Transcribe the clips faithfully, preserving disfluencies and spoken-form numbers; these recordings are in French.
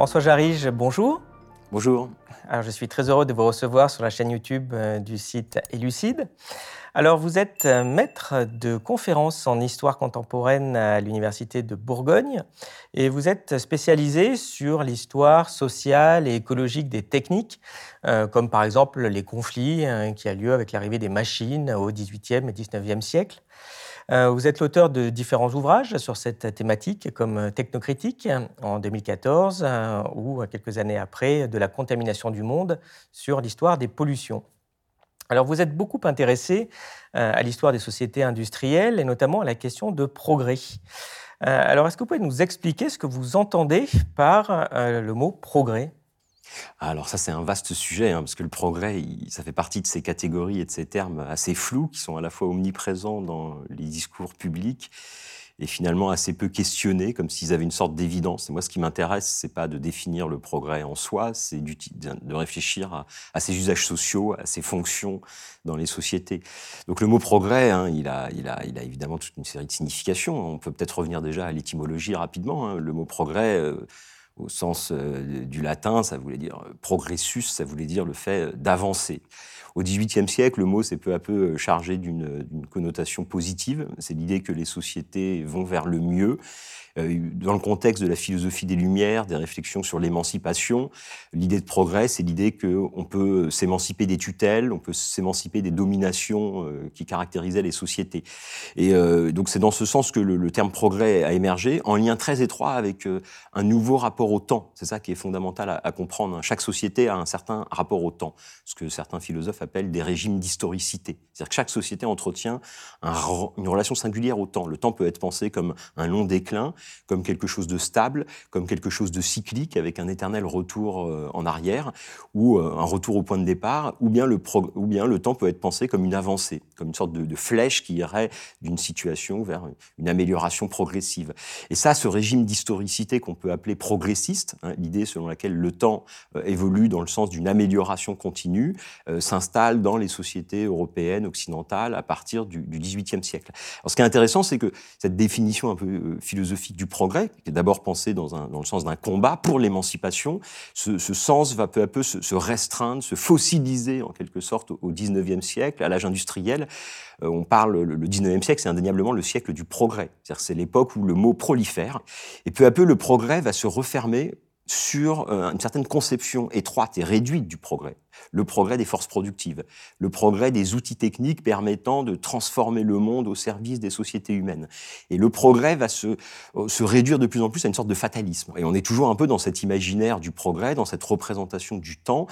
François Jarrige, bonjour. Bonjour. Alors, je suis très heureux de vous recevoir sur la chaîne YouTube du site Élucide. Alors, vous êtes maître de conférences en histoire contemporaine à l'Université de Bourgogne et vous êtes spécialisé sur l'histoire sociale et écologique des techniques, euh, comme par exemple les conflits euh, qui a lieu avec l'arrivée des machines au dix-huitième et dix-neuvième siècle. Euh, vous êtes l'auteur de différents ouvrages sur cette thématique, comme Technocritique en deux mille quatorze euh, ou quelques années après, de la contamination du monde sur l'histoire des pollutions. Alors, vous êtes beaucoup intéressé euh, à l'histoire des sociétés industrielles et notamment à la question de progrès. Euh, alors, est-ce que vous pouvez nous expliquer ce que vous entendez par euh, le mot « progrès » ? Alors ça, c'est un vaste sujet, hein, parce que le progrès, il, ça fait partie de ces catégories et de ces termes assez flous qui sont à la fois omniprésents dans les discours publics et finalement assez peu questionnés, comme s'ils avaient une sorte d'évidence. Et moi, ce qui m'intéresse, ce n'est pas de définir le progrès en soi, c'est de réfléchir à, à ses usages sociaux, à ses fonctions dans les sociétés. Donc le mot « progrès », hein, il a, il a, il a évidemment toute une série de significations. On peut peut-être revenir déjà à l'étymologie rapidement. Hein. Le mot « progrès euh, », au sens euh, du latin, ça voulait dire « progressus », ça voulait dire le fait d'avancer. Au dix-huitième siècle, le mot s'est peu à peu chargé d'une, d'une connotation positive. C'est l'idée que les sociétés vont vers le mieux. Dans le contexte de la philosophie des Lumières, des réflexions sur l'émancipation, l'idée de progrès, c'est l'idée qu'on peut s'émanciper des tutelles, on peut s'émanciper des dominations qui caractérisaient les sociétés. Et euh, donc c'est dans ce sens que le, le terme progrès a émergé, en lien très étroit avec un nouveau rapport au temps. C'est ça qui est fondamental à, à comprendre. Chaque société a un certain rapport au temps, ce que certains philosophes appelle des régimes d'historicité. C'est-à-dire que chaque société entretient un, une relation singulière au temps. Le temps peut être pensé comme un long déclin, comme quelque chose de stable, comme quelque chose de cyclique, avec un éternel retour en arrière, ou un retour au point de départ, ou bien le, prog- ou bien le temps peut être pensé comme une avancée, comme une sorte de, de flèche qui irait d'une situation vers une amélioration progressive. Et ça, ce régime d'historicité qu'on peut appeler progressiste, hein, l'idée selon laquelle le temps euh, évolue dans le sens d'une amélioration continue, euh, s'installe dans les sociétés européennes, occidentales, à partir du, du dix-huitième siècle. Alors, ce qui est intéressant, c'est que cette définition un peu philosophique du progrès, qui est d'abord pensée dans, un, dans le sens d'un combat pour l'émancipation, ce, ce sens va peu à peu se, se restreindre, se fossiliser en quelque sorte au dix-neuvième siècle, à l'âge industriel. Euh, on parle, le dix-neuvième siècle, c'est indéniablement le siècle du progrès. C'est-à-dire, c'est l'époque où le mot prolifère. Et peu à peu, le progrès va se refermer sur une certaine conception étroite et réduite du progrès. Le progrès des forces productives, le progrès des outils techniques permettant de transformer le monde au service des sociétés humaines. Et le progrès va se, se réduire de plus en plus à une sorte de fatalisme. Et on est toujours un peu dans cet imaginaire du progrès, dans cette représentation du temps,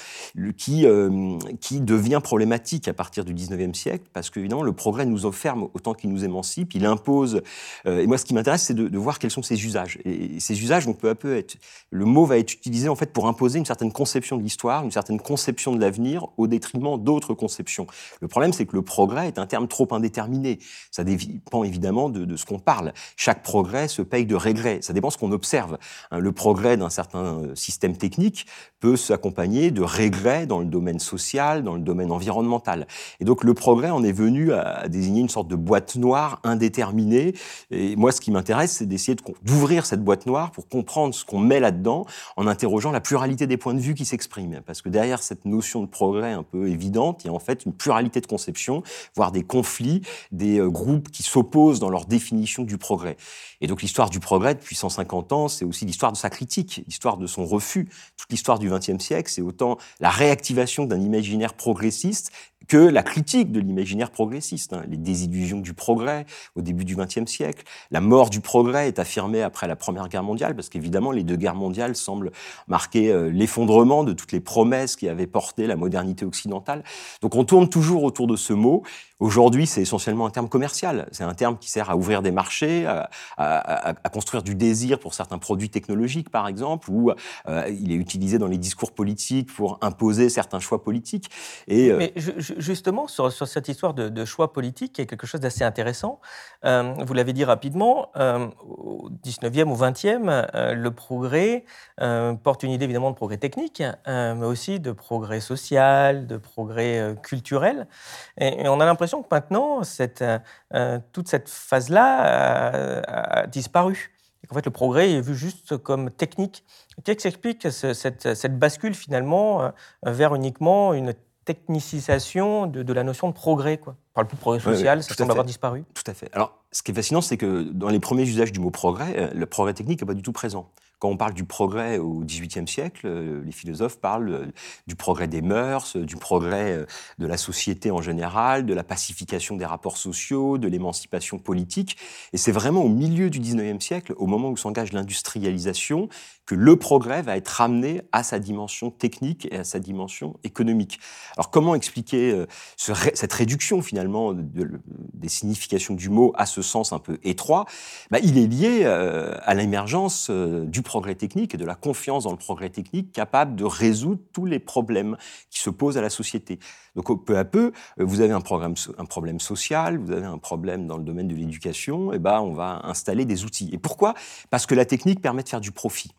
qui, euh, qui devient problématique à partir du dix-neuvième siècle, parce qu'évidemment, le progrès nous enferme autant qu'il nous émancipe, il impose... Euh, et moi, ce qui m'intéresse, c'est de, de voir quels sont ces usages. Et, et ces usages, on peut à peu être... Le mot va être utilisé en fait pour imposer une certaine conception de l'histoire, une certaine conception de l'avenir au détriment d'autres conceptions. Le problème, c'est que le progrès est un terme trop indéterminé. Ça dépend évidemment de, de ce qu'on parle. Chaque progrès se paye de regrets. Ça dépend de ce qu'on observe. Le progrès d'un certain système technique peut s'accompagner de regrets dans le domaine social, dans le domaine environnemental. Et donc, le progrès en est venu à désigner une sorte de boîte noire indéterminée. Et moi, ce qui m'intéresse, c'est d'essayer de, d'ouvrir cette boîte noire pour comprendre ce qu'on met là-dedans, en interrogeant la pluralité des points de vue qui s'expriment. Parce que derrière cette notion de progrès un peu évidente, il y a en fait une pluralité de conceptions, voire des conflits, des groupes qui s'opposent dans leur définition du progrès. Et donc l'histoire du progrès depuis cent cinquante ans, c'est aussi l'histoire de sa critique, l'histoire de son refus. Toute l'histoire du vingtième siècle, c'est autant la réactivation d'un imaginaire progressiste que la critique de l'imaginaire progressiste, hein, les désillusions du progrès au début du vingtième siècle. La mort du progrès est affirmée après la Première Guerre mondiale, parce qu'évidemment, les deux guerres mondiales semblent marquer euh, l'effondrement de toutes les promesses qui avaient porté la modernité occidentale. Donc on tourne toujours autour de ce mot. Aujourd'hui, c'est essentiellement un terme commercial. C'est un terme qui sert à ouvrir des marchés, à, à, à, à construire du désir pour certains produits technologiques, par exemple, ou euh, il est utilisé dans les discours politiques pour imposer certains choix politiques. Et, euh... Mais je, je, justement, sur, sur cette histoire de, de choix politique, il y a quelque chose d'assez intéressant. Euh, vous l'avez dit rapidement, euh, au dix-neuvième, au vingtième, euh, le progrès euh, porte une idée évidemment de progrès technique, euh, mais aussi de progrès social, de progrès euh, culturel. Et, et on a l'impression que maintenant, cette, euh, toute cette phase-là a, a disparu. qu'en fait, le progrès est vu juste comme technique. Qu'est-ce qui explique ce, cette, cette bascule, finalement, vers uniquement une technicisation de, de la notion de progrès, quoi. On parle plus de progrès social, oui, oui, ça semble avoir disparu. Tout à fait. Alors, ce qui est fascinant, c'est que dans les premiers usages du mot progrès, le progrès technique n'est pas du tout présent. Quand on parle du progrès au dix-huitième siècle, les philosophes parlent du progrès des mœurs, du progrès de la société en général, de la pacification des rapports sociaux, de l'émancipation politique. Et c'est vraiment au milieu du dix-neuvième siècle, au moment où s'engage l'industrialisation, que le progrès va être ramené à sa dimension technique et à sa dimension économique. Alors comment expliquer ce, cette réduction finalement de, des significations du mot à ce sens un peu étroit ? Bah, il est lié à l'émergence du progrès technique et de la confiance dans le progrès technique capable de résoudre tous les problèmes qui se posent à la société. Donc peu à peu, vous avez un, programme, un problème social, vous avez un problème dans le domaine de l'éducation, et bah, on va installer des outils. Et pourquoi ? Parce que la technique permet de faire du profit.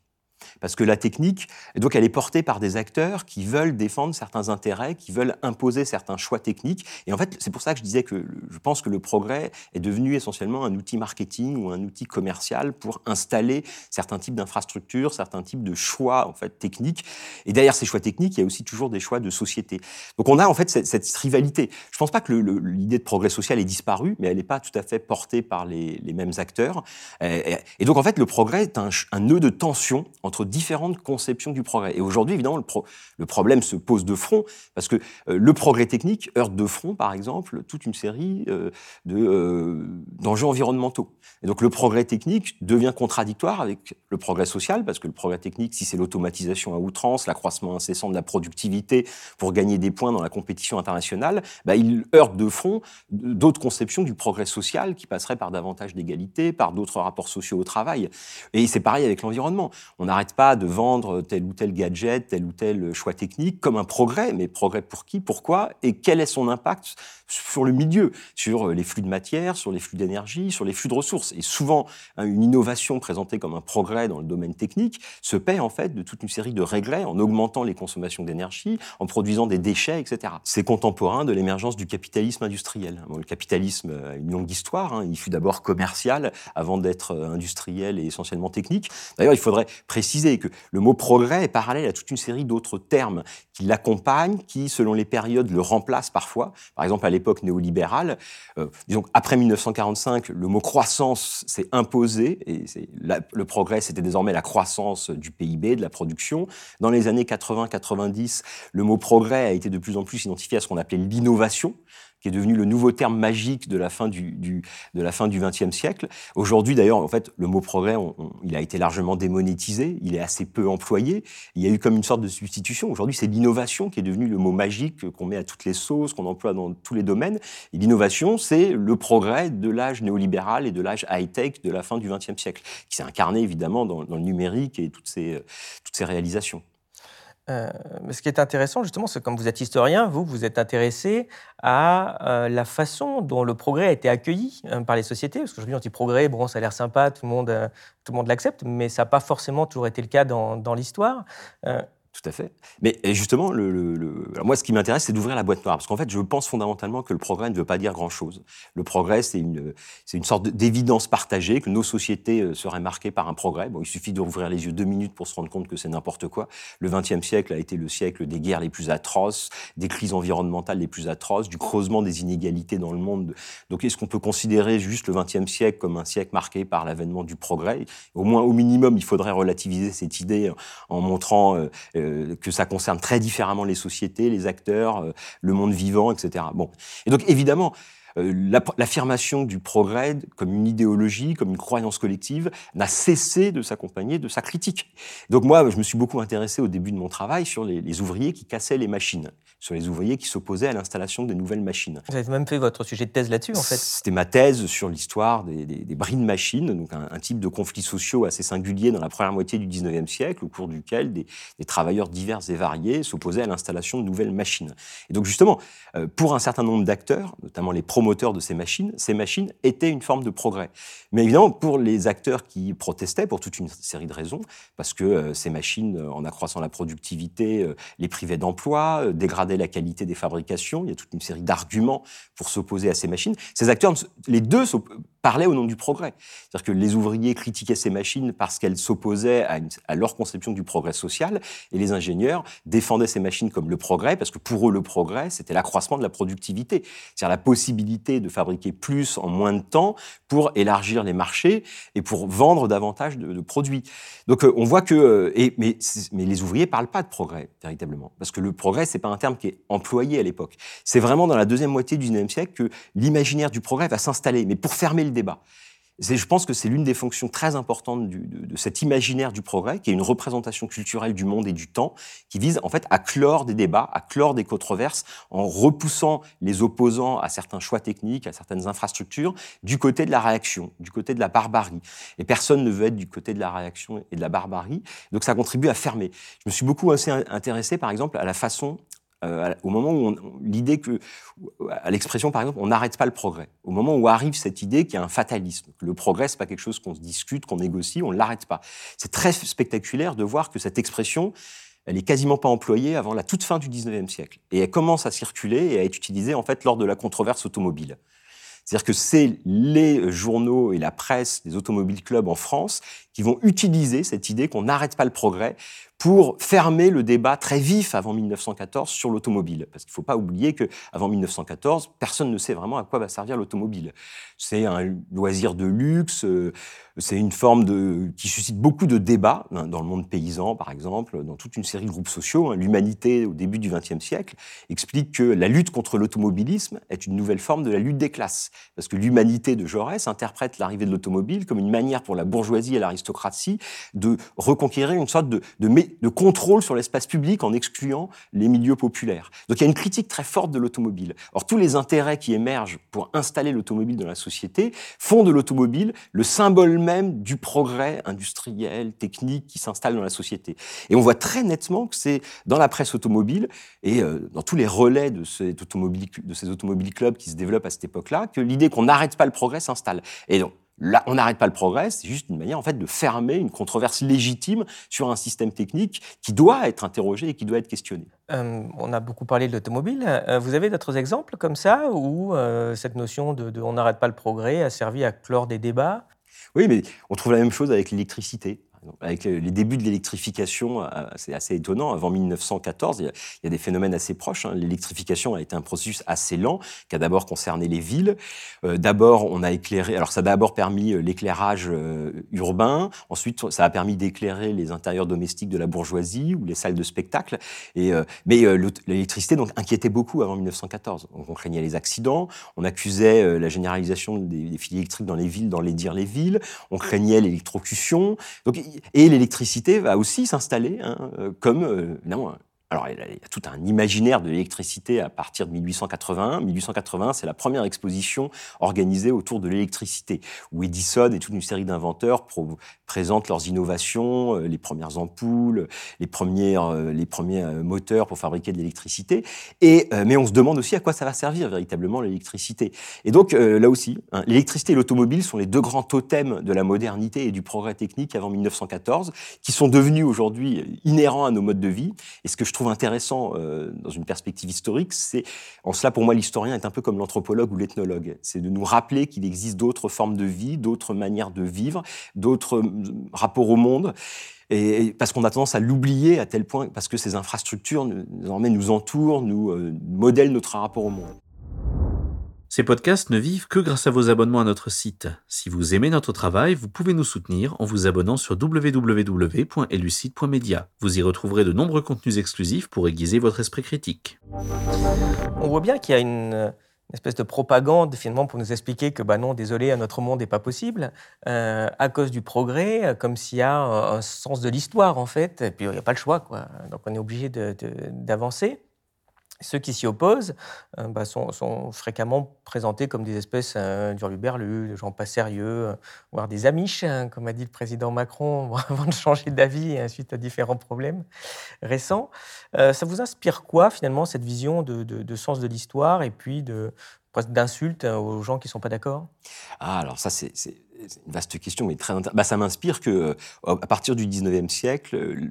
Parce que la technique, donc, elle est portée par des acteurs qui veulent défendre certains intérêts, qui veulent imposer certains choix techniques. Et en fait, c'est pour ça que je disais que je pense que le progrès est devenu essentiellement un outil marketing ou un outil commercial pour installer certains types d'infrastructures, certains types de choix en fait, techniques. Et derrière ces choix techniques, il y a aussi toujours des choix de société. Donc on a en fait cette, cette rivalité. Je ne pense pas que le, le, l'idée de progrès social ait disparu, mais elle n'est pas tout à fait portée par les, les mêmes acteurs. Et, et donc en fait, le progrès est un, un nœud de tension entre différentes conceptions du progrès. Et aujourd'hui, évidemment, le, pro- le problème se pose de front, parce que euh, le progrès technique heurte de front, par exemple, toute une série euh, de, euh, d'enjeux environnementaux. Et donc le progrès technique devient contradictoire avec le progrès social, parce que le progrès technique, si c'est l'automatisation à outrance, l'accroissement incessant de la productivité pour gagner des points dans la compétition internationale, bah, il heurte de front d'autres conceptions du progrès social qui passeraient par davantage d'égalité, par d'autres rapports sociaux au travail. Et c'est pareil avec l'environnement. On a n'arrête pas de vendre tel ou tel gadget, tel ou tel choix technique comme un progrès, mais progrès pour qui, pourquoi, et quel est son impact sur le milieu, sur les flux de matière, sur les flux d'énergie, sur les flux de ressources. Et souvent, une innovation présentée comme un progrès dans le domaine technique se paie en fait de toute une série de regrets en augmentant les consommations d'énergie, en produisant des déchets, et cetera. C'est contemporain de l'émergence du capitalisme industriel. Bon, le capitalisme a une longue histoire, hein. Il fut d'abord commercial avant d'être industriel et essentiellement technique. D'ailleurs, il faudrait préciser que le mot progrès est parallèle à toute une série d'autres termes qui l'accompagnent, qui, selon les périodes, le remplacent parfois. Par exemple, à l'époque néolibérale, euh, disons qu'après dix-neuf cent quarante-cinq, le mot croissance s'est imposé, et c'est la, le progrès, c'était désormais la croissance du P I B, de la production. Dans les années quatre-vingts quatre-vingt-dix, le mot progrès a été de plus en plus identifié à ce qu'on appelait l'innovation, qui est devenu le nouveau terme magique de la fin du, du, de la fin du vingtième siècle. Aujourd'hui, d'ailleurs, en fait, le mot progrès, on, on, il a été largement démonétisé, il est assez peu employé. Il y a eu comme une sorte de substitution. Aujourd'hui, c'est l'innovation qui est devenue le mot magique qu'on met à toutes les sauces, qu'on emploie dans tous les domaines. Et l'innovation, c'est le progrès de l'âge néolibéral et de l'âge high-tech de la fin du vingtième siècle, qui s'est incarné évidemment dans, dans le numérique et toutes ces, toutes ces réalisations. Euh, mais ce qui est intéressant, justement, c'est que comme vous êtes historien, vous, vous êtes intéressé à euh, la façon dont le progrès a été accueilli euh, par les sociétés. Parce qu'aujourd'hui, on dit progrès, bon, ça a l'air sympa, tout le monde, euh, tout le monde l'accepte, mais ça n'a pas forcément toujours été le cas dans, dans l'histoire. Euh, Tout à fait. Mais justement, le, le, le... Alors moi, ce qui m'intéresse, c'est d'ouvrir la boîte noire. Parce qu'en fait, je pense fondamentalement que le progrès ne veut pas dire grand-chose. Le progrès, c'est une, c'est une sorte d'évidence partagée, que nos sociétés seraient marquées par un progrès. Bon, il suffit d'ouvrir les yeux deux minutes pour se rendre compte que c'est n'importe quoi. Le vingtième siècle a été le siècle des guerres les plus atroces, des crises environnementales les plus atroces, du creusement des inégalités dans le monde. Donc, est-ce qu'on peut considérer juste le vingtième siècle comme un siècle marqué par l'avènement du progrès ? Au moins, au minimum, il faudrait relativiser cette idée en montrant... Euh, que ça concerne très différemment les sociétés, les acteurs, le monde vivant, et cetera. Bon. Et donc, évidemment, l'affirmation du progrès comme une idéologie, comme une croyance collective, n'a cessé de s'accompagner de sa critique. Donc moi, je me suis beaucoup intéressé au début de mon travail sur les, les ouvriers qui cassaient les machines, sur les ouvriers qui s'opposaient à l'installation des nouvelles machines. Vous avez même fait votre sujet de thèse là-dessus, en fait. C'était ma thèse sur l'histoire des, des, des bris de machines, donc un, un type de conflits sociaux assez singulier dans la première moitié du dix-neuvième siècle, au cours duquel des, des travailleurs divers et variés s'opposaient à l'installation de nouvelles machines. Et donc justement, pour un certain nombre d'acteurs, notamment les promoteurs, moteur de ces machines, ces machines étaient une forme de progrès. Mais évidemment, pour les acteurs qui protestaient, pour toute une série de raisons, parce que euh, ces machines, en accroissant la productivité, euh, les privaient d'emploi, euh, dégradaient la qualité des fabrications, il y a toute une série d'arguments pour s'opposer à ces machines. Ces acteurs, les deux parlait au nom du progrès. C'est-à-dire que les ouvriers critiquaient ces machines parce qu'elles s'opposaient à, une, à leur conception du progrès social, et les ingénieurs défendaient ces machines comme le progrès, parce que pour eux, le progrès, c'était l'accroissement de la productivité. C'est-à-dire la possibilité de fabriquer plus en moins de temps pour élargir les marchés et pour vendre davantage de, de produits. Donc, euh, on voit que... Euh, et, mais, mais les ouvriers ne parlent pas de progrès, véritablement, parce que le progrès, ce n'est pas un terme qui est employé à l'époque. C'est vraiment dans la deuxième moitié du dix-neuvième siècle que l'imaginaire du progrès va s'installer, mais pour fermer le débat. C'est, je pense que c'est l'une des fonctions très importantes du, de, de cet imaginaire du progrès, qui est une représentation culturelle du monde et du temps, qui vise en fait à clore des débats, à clore des controverses, en repoussant les opposants à certains choix techniques, à certaines infrastructures, du côté de la réaction, du côté de la barbarie. Et personne ne veut être du côté de la réaction et de la barbarie, donc ça contribue à fermer. Je me suis beaucoup assez intéressé, par exemple, à la façon... Euh, au moment où on, l'idée que, à l'expression par exemple, on n'arrête pas le progrès. Au moment où arrive cette idée qu'il y a un fatalisme, que le progrès c'est pas quelque chose qu'on se discute, qu'on négocie, on l'arrête pas. C'est très spectaculaire de voir que cette expression, elle est quasiment pas employée avant la toute fin du dix-neuvième siècle, et elle commence à circuler et à être utilisée en fait lors de la controverse automobile. C'est-à-dire que c'est les journaux et la presse, les automobiles clubs en France, qui vont utiliser cette idée qu'on n'arrête pas le progrès pour fermer le débat très vif avant mille neuf cent quatorze sur l'automobile. Parce qu'il ne faut pas oublier qu'avant mille neuf cent quatorze, personne ne sait vraiment à quoi va servir l'automobile. C'est un loisir de luxe, c'est une forme de, qui suscite beaucoup de débats, hein, dans le monde paysan par exemple, dans toute une série de groupes sociaux. Hein. L'humanité, au début du vingtième siècle, explique que la lutte contre l'automobilisme est une nouvelle forme de la lutte des classes. Parce que l'humanité de Jaurès interprète l'arrivée de l'automobile comme une manière pour la bourgeoisie et l'aristocratie de reconquérir une sorte de... de mé- de contrôle sur l'espace public en excluant les milieux populaires. Donc il y a une critique très forte de l'automobile. Or tous les intérêts qui émergent pour installer l'automobile dans la société font de l'automobile le symbole même du progrès industriel, technique qui s'installe dans la société. Et on voit très nettement que c'est dans la presse automobile et dans tous les relais de ces automobiles, de ces automobiles clubs qui se développent à cette époque-là, que l'idée qu'on n'arrête pas le progrès s'installe. Et donc, là, on n'arrête pas le progrès, c'est juste une manière en fait de fermer une controverse légitime sur un système technique qui doit être interrogé et qui doit être questionné. Euh, on a beaucoup parlé de l'automobile. Euh, vous avez d'autres exemples comme ça où euh, cette notion de, de on n'arrête pas le progrès a servi à clore des débats ? Oui, mais on trouve la même chose avec l'électricité. Avec les débuts de l'électrification, c'est assez étonnant. Avant mille neuf cent quatorze, il y a, il y a des phénomènes assez proches. Hein. L'électrification a été un processus assez lent, qui a d'abord concerné les villes. Euh, d'abord, on a éclairé. Alors, ça a d'abord permis l'éclairage euh, urbain. Ensuite, ça a permis d'éclairer les intérieurs domestiques de la bourgeoisie ou les salles de spectacle. Et euh, mais euh, l'électricité donc inquiétait beaucoup avant mille neuf cent quatorze. Donc, on craignait les accidents. On accusait euh, la généralisation des, des fils électriques dans les villes, dans les dire les villes. On craignait l'électrocution. Donc et l'électricité va aussi s'installer, hein, comme, euh, évidemment, alors il y a tout un imaginaire de l'électricité à partir de mille huit cent quatre-vingt-un. mille huit cent quatre-vingt-un, c'est la première exposition organisée autour de l'électricité, où Edison et toute une série d'inventeurs pro- présentent leurs innovations, euh, les premières ampoules, les, premières, euh, les premiers moteurs pour fabriquer de l'électricité. Et, euh, mais on se demande aussi à quoi ça va servir véritablement l'électricité. Et donc euh, là aussi, hein, l'électricité et l'automobile sont les deux grands totems de la modernité et du progrès technique avant mille neuf cent quatorze, qui sont devenus aujourd'hui inhérents à nos modes de vie. Et ce que je trouve intéressant euh, dans une perspective historique, c'est, en cela pour moi l'historien est un peu comme l'anthropologue ou l'ethnologue, c'est de nous rappeler qu'il existe d'autres formes de vie, d'autres manières de vivre, d'autres rapports au monde, et, et parce qu'on a tendance à l'oublier à tel point, parce que ces infrastructures désormais nous entourent, nous euh, modèlent notre rapport au monde. Ces podcasts ne vivent que grâce à vos abonnements à notre site. Si vous aimez notre travail, vous pouvez nous soutenir en vous abonnant sur w w w point elucide point media. Vous y retrouverez de nombreux contenus exclusifs pour aiguiser votre esprit critique. On voit bien qu'il y a une, une espèce de propagande finalement pour nous expliquer que bah non, désolé, notre monde n'est pas possible euh, à cause du progrès, comme s'il y a un, un sens de l'histoire en fait. Et puis il n'y a pas le choix, quoi. Donc on est obligé de, de, d'avancer. Ceux qui s'y opposent euh, bah, sont, sont fréquemment présentés comme des espèces euh, d'hurluberlus, de gens pas sérieux, euh, voire des amiches, hein, comme a dit le président Macron avant de changer d'avis hein, suite à différents problèmes récents. Euh, ça vous inspire quoi, finalement, cette vision de, de, de sens de l'histoire et puis de, d'insultes aux gens qui ne sont pas d'accord ? Ah, alors ça, c'est... c'est... c'est une vaste question, mais très intéressante. Bah, ça m'inspire qu'à euh, partir du dix-neuvième siècle, euh,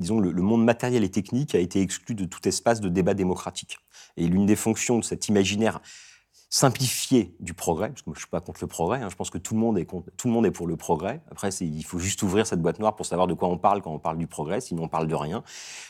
disons, le, le monde matériel et technique a été exclu de tout espace de débat démocratique. Et l'une des fonctions de cet imaginaire simplifiée du progrès, parce que moi, je ne suis pas contre le progrès, hein, je pense que tout le monde est contre, tout le monde est pour le progrès. Après, c'est, il faut juste ouvrir cette boîte noire pour savoir de quoi on parle quand on parle du progrès, sinon on parle de rien.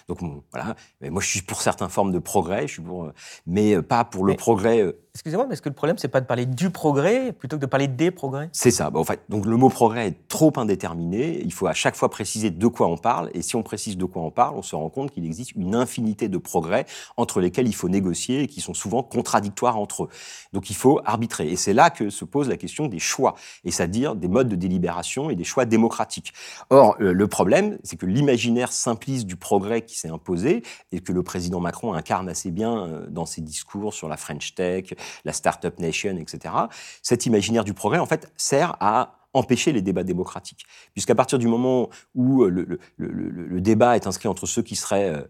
Donc bon, voilà. Mais moi, je suis pour certaines formes de progrès, je suis pour, mais pas pour le mais, progrès. Excusez-moi, mais est-ce que le problème, c'est pas de parler du progrès plutôt que de parler des progrès ? C'est ça. Bah, en fait, donc le mot progrès est trop indéterminé. Il faut à chaque fois préciser de quoi on parle, et si on précise de quoi on parle, on se rend compte qu'il existe une infinité de progrès entre lesquels il faut négocier et qui sont souvent contradictoires entre eux. Donc il faut arbitrer. Et c'est là que se pose la question des choix, et c'est-à-dire des modes de délibération et des choix démocratiques. Or, le problème, c'est que l'imaginaire simpliste du progrès qui s'est imposé, et que le président Macron incarne assez bien dans ses discours sur la French Tech, la Startup Nation, et cetera, cet imaginaire du progrès, en fait, sert à empêcher les débats démocratiques. Puisqu'à partir du moment où le, le, le, le débat est inscrit entre ceux qui seraient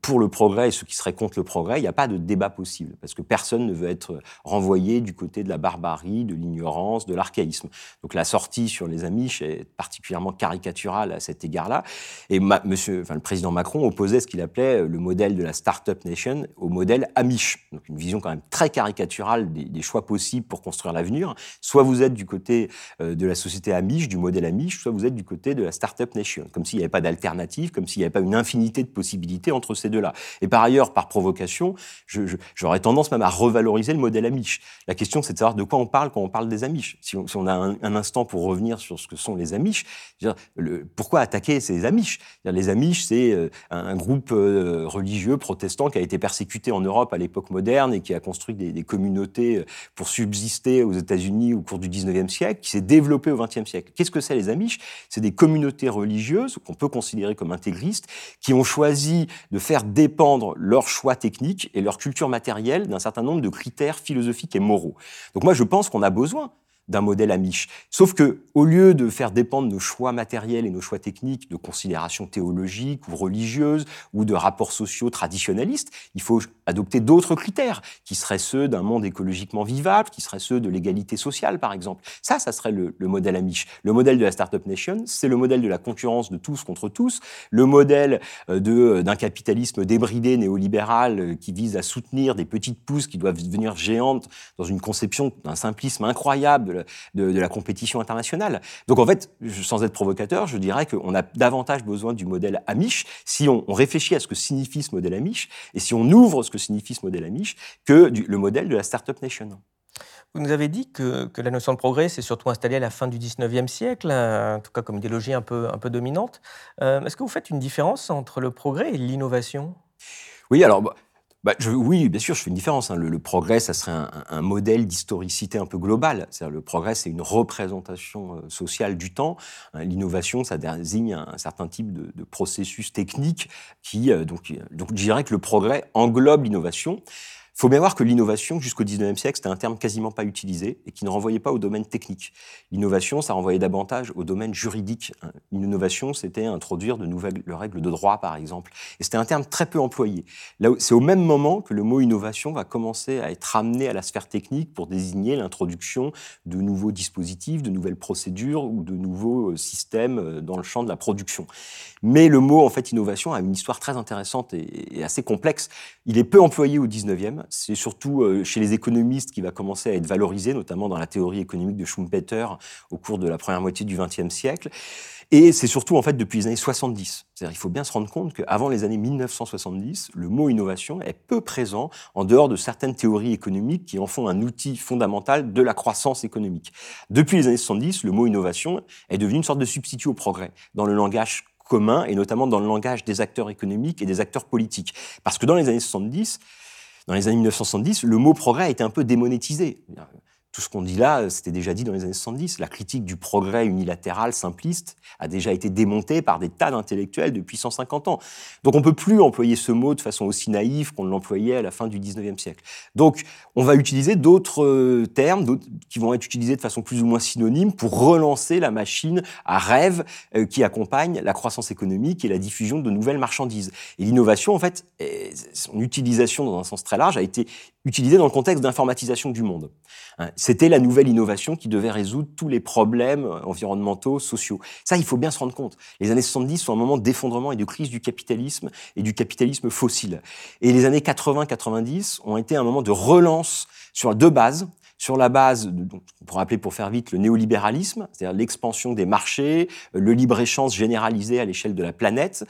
pour le progrès et ceux qui seraient contre le progrès, il n'y a pas de débat possible, parce que personne ne veut être renvoyé du côté de la barbarie, de l'ignorance, de l'archaïsme. Donc la sortie sur les Amish est particulièrement caricaturale à cet égard-là. Et ma, monsieur, enfin, le président Macron opposait ce qu'il appelait le modèle de la Startup Nation au modèle Amish. Donc une vision quand même très caricaturale des, des choix possibles pour construire l'avenir. Soit vous êtes du côté de de la société Amish, du modèle Amish, soit vous êtes du côté de la Startup Nation, comme s'il n'y avait pas d'alternative, comme s'il n'y avait pas une infinité de possibilités entre ces deux-là. Et par ailleurs, par provocation, je, je, j'aurais tendance même à revaloriser le modèle Amish. La question, c'est de savoir de quoi on parle quand on parle des Amish. Si on, si on a un, un instant pour revenir sur ce que sont les Amish, c'est-à-dire le, pourquoi attaquer ces Amish ? C'est-à-dire les Amish, c'est un, un groupe religieux protestant qui a été persécuté en Europe à l'époque moderne et qui a construit des, des communautés pour subsister aux États-Unis au cours du dix-neuvième siècle, qui s'est développé au vingtième siècle. Qu'est-ce que c'est les Amish ? C'est des communautés religieuses qu'on peut considérer comme intégristes qui ont choisi de faire dépendre leurs choix techniques et leur culture matérielle d'un certain nombre de critères philosophiques et moraux. Donc moi, je pense qu'on a besoin d'un modèle Amish. Sauf que, au lieu de faire dépendre nos choix matériels et nos choix techniques de considérations théologiques ou religieuses ou de rapports sociaux traditionnalistes, il faut adopter d'autres critères qui seraient ceux d'un monde écologiquement vivable, qui seraient ceux de l'égalité sociale, par exemple. Ça, ça serait le, le modèle Amish. Le modèle de la Startup Nation, c'est le modèle de la concurrence de tous contre tous, le modèle de, d'un capitalisme débridé néolibéral qui vise à soutenir des petites pousses qui doivent devenir géantes dans une conception d'un simplisme incroyable de De, de la compétition internationale. Donc en fait, sans être provocateur, je dirais qu'on a davantage besoin du modèle Amish si on, on réfléchit à ce que signifie ce modèle Amish et si on ouvre ce que signifie ce modèle Amish que du, le modèle de la Startup Nation. Vous nous avez dit que, que la notion de progrès s'est surtout installée à la fin du dix-neuvième siècle, en tout cas comme idéologie un peu, un peu dominante. Euh, est-ce que vous faites une différence entre le progrès et l'innovation ? Oui, alors... Bah, Bah, je, oui, bien sûr, je fais une différence. Hein. Le, le progrès, ça serait un, un modèle d'historicité un peu globale. C'est-à-dire, le progrès, c'est une représentation sociale du temps. L'innovation, ça désigne un, un certain type de, de processus technique qui, euh, donc, donc, je dirais que le progrès englobe l'innovation. Il faut bien voir que l'innovation, jusqu'au dix-neuvième siècle, c'était un terme quasiment pas utilisé et qui ne renvoyait pas au domaine technique. L'innovation, ça renvoyait davantage au domaine juridique. Une innovation, c'était introduire de nouvelles règles de droit, par exemple. Et c'était un terme très peu employé. Là, c'est au même moment que le mot innovation va commencer à être amené à la sphère technique pour désigner l'introduction de nouveaux dispositifs, de nouvelles procédures ou de nouveaux systèmes dans le champ de la production. Mais le mot, en fait, innovation a une histoire très intéressante et assez complexe. Il est peu employé au dix-neuvième. C'est surtout chez les économistes qu'il va commencer à être valorisé, notamment dans la théorie économique de Schumpeter au cours de la première moitié du vingtième siècle. Et c'est surtout, en fait, depuis les années soixante-dix. C'est-à-dire qu'il faut bien se rendre compte qu'avant les années mille neuf cent soixante-dix, le mot innovation est peu présent en dehors de certaines théories économiques qui en font un outil fondamental de la croissance économique. Depuis les années soixante-dix, le mot innovation est devenu une sorte de substitut au progrès dans le langage commun et notamment dans le langage des acteurs économiques et des acteurs politiques. Parce que dans les années soixante-dix, dans les années mille neuf cent soixante-dix, le mot progrès a été un peu démonétisé. Tout ce qu'on dit là, c'était déjà dit dans les années soixante-dix. La critique du progrès unilatéral, simpliste, a déjà été démontée par des tas d'intellectuels depuis cent cinquante ans. Donc on ne peut plus employer ce mot de façon aussi naïve qu'on l'employait à la fin du dix-neuvième siècle. Donc on va utiliser d'autres termes d'autres, qui vont être utilisés de façon plus ou moins synonyme pour relancer la machine à rêve qui accompagne la croissance économique et la diffusion de nouvelles marchandises. Et l'innovation, en fait, son utilisation dans un sens très large a été utilisé dans le contexte d'informatisation du monde. C'était la nouvelle innovation qui devait résoudre tous les problèmes environnementaux, sociaux. Ça, il faut bien se rendre compte. Les années soixante-dix sont un moment d'effondrement et de crise du capitalisme et du capitalisme fossile. Et les années quatre-vingts quatre-vingt-dix ont été un moment de relance sur deux bases. Sur la base, on pourrait appeler pour faire vite le néolibéralisme, c'est-à-dire l'expansion des marchés, le libre-échange généralisé à l'échelle de la planète,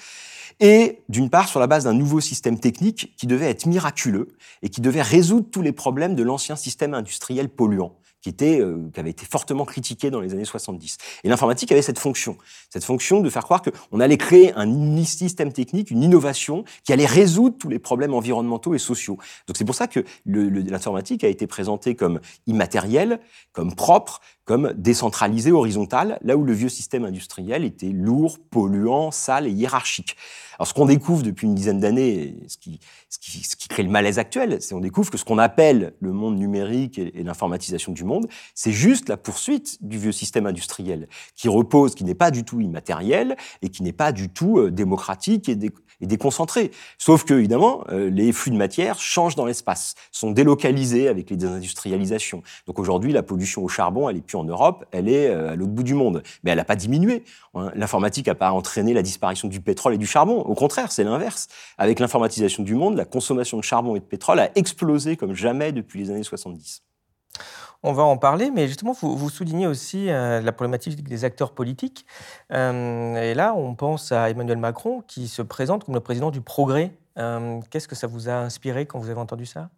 et d'une part sur la base d'un nouveau système technique qui devait être miraculeux et qui devait résoudre tous les problèmes de l'ancien système industriel polluant, qui était, euh, qui avait été fortement critiqué dans les années soixante-dix. Et l'informatique avait cette fonction, cette fonction de faire croire qu'on allait créer un système technique, une innovation qui allait résoudre tous les problèmes environnementaux et sociaux. Donc c'est pour ça que le, le, l'informatique a été présentée comme immatérielle, comme propre, comme décentralisée, horizontale, là où le vieux système industriel était lourd, polluant, sale et hiérarchique. Alors ce qu'on découvre depuis une dizaine d'années, ce qui, ce qui, ce qui crée le malaise actuel, c'est qu'on découvre que ce qu'on appelle le monde numérique et, et l'informatisation du monde, c'est juste la poursuite du vieux système industriel, qui repose, qui n'est pas du tout immatériel et qui n'est pas du tout euh, démocratique et, dé, et déconcentré. Sauf que, évidemment, euh, les flux de matière changent dans l'espace, sont délocalisés avec les désindustrialisations. Donc aujourd'hui, la pollution au charbon, elle n'est plus en Europe, elle est euh, à l'autre bout du monde. Mais elle n'a pas diminué. Hein. L'informatique n'a pas entraîné la disparition du pétrole et du charbon. Au contraire, c'est l'inverse. Avec l'informatisation du monde, la consommation de charbon et de pétrole a explosé comme jamais depuis les années soixante-dix. On va en parler, mais justement, vous, vous soulignez aussi euh, la problématique des acteurs politiques. Euh, et là, on pense à Emmanuel Macron, qui se présente comme le président du progrès. Euh, qu'est-ce que ça vous a inspiré quand vous avez entendu ça ?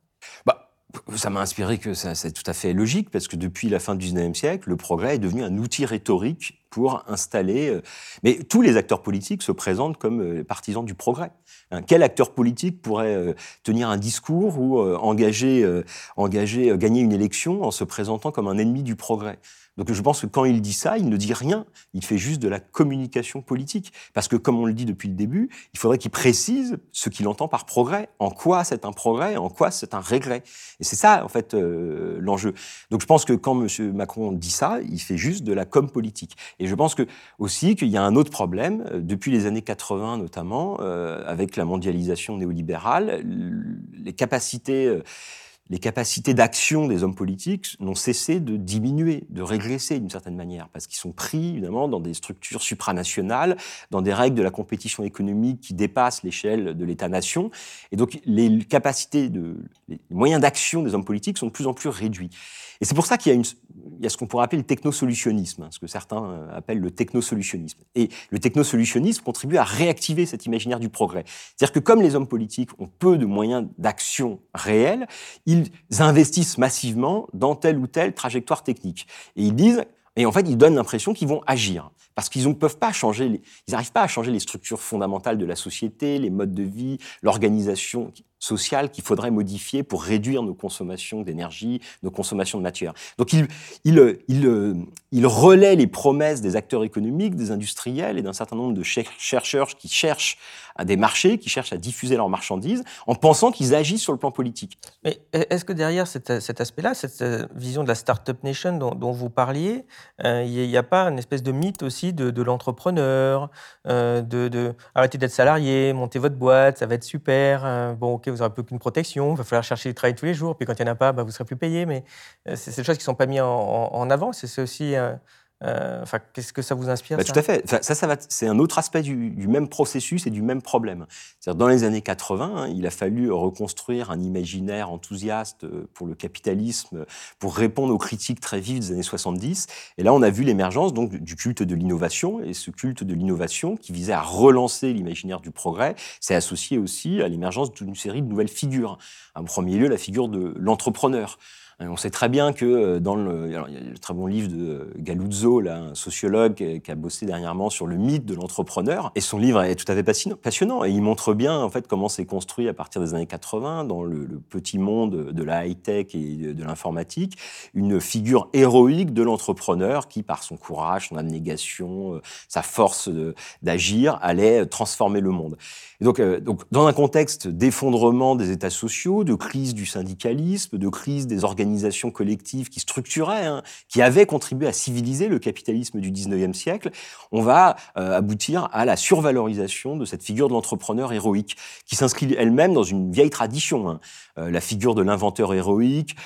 bah, Ça m'a inspiré que ça, c'est tout à fait logique, parce que depuis la fin du dix-neuvième siècle, le progrès est devenu un outil rhétorique pour installer... Mais tous les acteurs politiques se présentent comme partisans du progrès. Hein, quel acteur politique pourrait tenir un discours ou engager, engager, gagner une élection en se présentant comme un ennemi du progrès ? Donc je pense que quand il dit ça, il ne dit rien, il fait juste de la communication politique. Parce que comme on le dit depuis le début, il faudrait qu'il précise ce qu'il entend par progrès, en quoi c'est un progrès, en quoi c'est un regret. Et c'est ça, en fait, euh, l'enjeu. Donc je pense que quand M. Macron dit ça, il fait juste de la com' politique. Et je pense que, aussi qu'il y a un autre problème, depuis les années quatre-vingts notamment, euh, avec la mondialisation néolibérale, les capacités... Euh, Les capacités d'action des hommes politiques n'ont cessé de diminuer, de régresser d'une certaine manière, parce qu'ils sont pris, évidemment, dans des structures supranationales, dans des règles de la compétition économique qui dépassent l'échelle de l'État-nation. Et donc, les capacités, de, les moyens d'action des hommes politiques sont de plus en plus réduits. Et c'est pour ça qu'il y a, une, il y a ce qu'on pourrait appeler le technosolutionnisme, hein, ce que certains appellent le technosolutionnisme. Et le technosolutionnisme contribue à réactiver cet imaginaire du progrès. C'est-à-dire que comme les hommes politiques ont peu de moyens d'action réels, ils investissent massivement dans telle ou telle trajectoire technique. Et ils disent... Et en fait, ils donnent l'impression qu'ils vont agir, parce qu'ils ne peuvent pas changer, les, ils n'arrivent pas à changer les structures fondamentales de la société, les modes de vie, l'organisation sociale qu'il faudrait modifier pour réduire nos consommations d'énergie, nos consommations de matière. Donc, ils, ils, ils, ils relaient les promesses des acteurs économiques, des industriels et d'un certain nombre de chercheurs qui cherchent à des marchés, qui cherchent à diffuser leurs marchandises, en pensant qu'ils agissent sur le plan politique. Mais est-ce que derrière cet, cet aspect-là, cette vision de la start-up nation dont, dont vous parliez, il euh, n'y a, a pas une espèce de mythe aussi de, de l'entrepreneur, euh, de, de arrêter d'être salarié, monter votre boîte, ça va être super, euh, bon ok, vous n'aurez plus qu'une protection, il va falloir chercher du travail tous les jours, puis quand il n'y en a pas, bah, vous ne serez plus payé, mais euh, c'est, c'est des choses qui ne sont pas mises en, en, en avant, c'est, c'est aussi... Euh, Euh, enfin, qu'est-ce que ça vous inspire, bah, ça ? Tout à fait. Enfin, ça, ça va t- c'est un autre aspect du, du même processus et du même problème. C'est-à-dire, dans les années quatre-vingts, hein, il a fallu reconstruire un imaginaire enthousiaste pour le capitalisme, pour répondre aux critiques très vives des années soixante-dix. Et là, on a vu l'émergence donc, du culte de l'innovation. Et ce culte de l'innovation, qui visait à relancer l'imaginaire du progrès, s'est associé aussi à l'émergence d'une série de nouvelles figures. En premier lieu, la figure de l'entrepreneur. On sait très bien que dans le... Alors, il y a le très bon livre de Galuzzo, là, un sociologue qui a bossé dernièrement sur le mythe de l'entrepreneur. Et son livre est tout à fait passionnant. Et il montre bien, en fait, comment c'est construit à partir des années quatre-vingts, dans le, le petit monde de la high-tech et de, de l'informatique, une figure héroïque de l'entrepreneur qui, par son courage, son abnégation, sa force de, d'agir, allait transformer le monde. Et donc, euh, donc, dans un contexte d'effondrement des États sociaux, de crise du syndicalisme, de crise des organisations organisations collectives qui structuraient, hein, qui avaient contribué à civiliser le capitalisme du dix-neuvième siècle, on va euh, aboutir à la survalorisation de cette figure de l'entrepreneur héroïque, qui s'inscrit elle-même dans une vieille tradition. Hein. Euh, la figure de l'inventeur héroïque,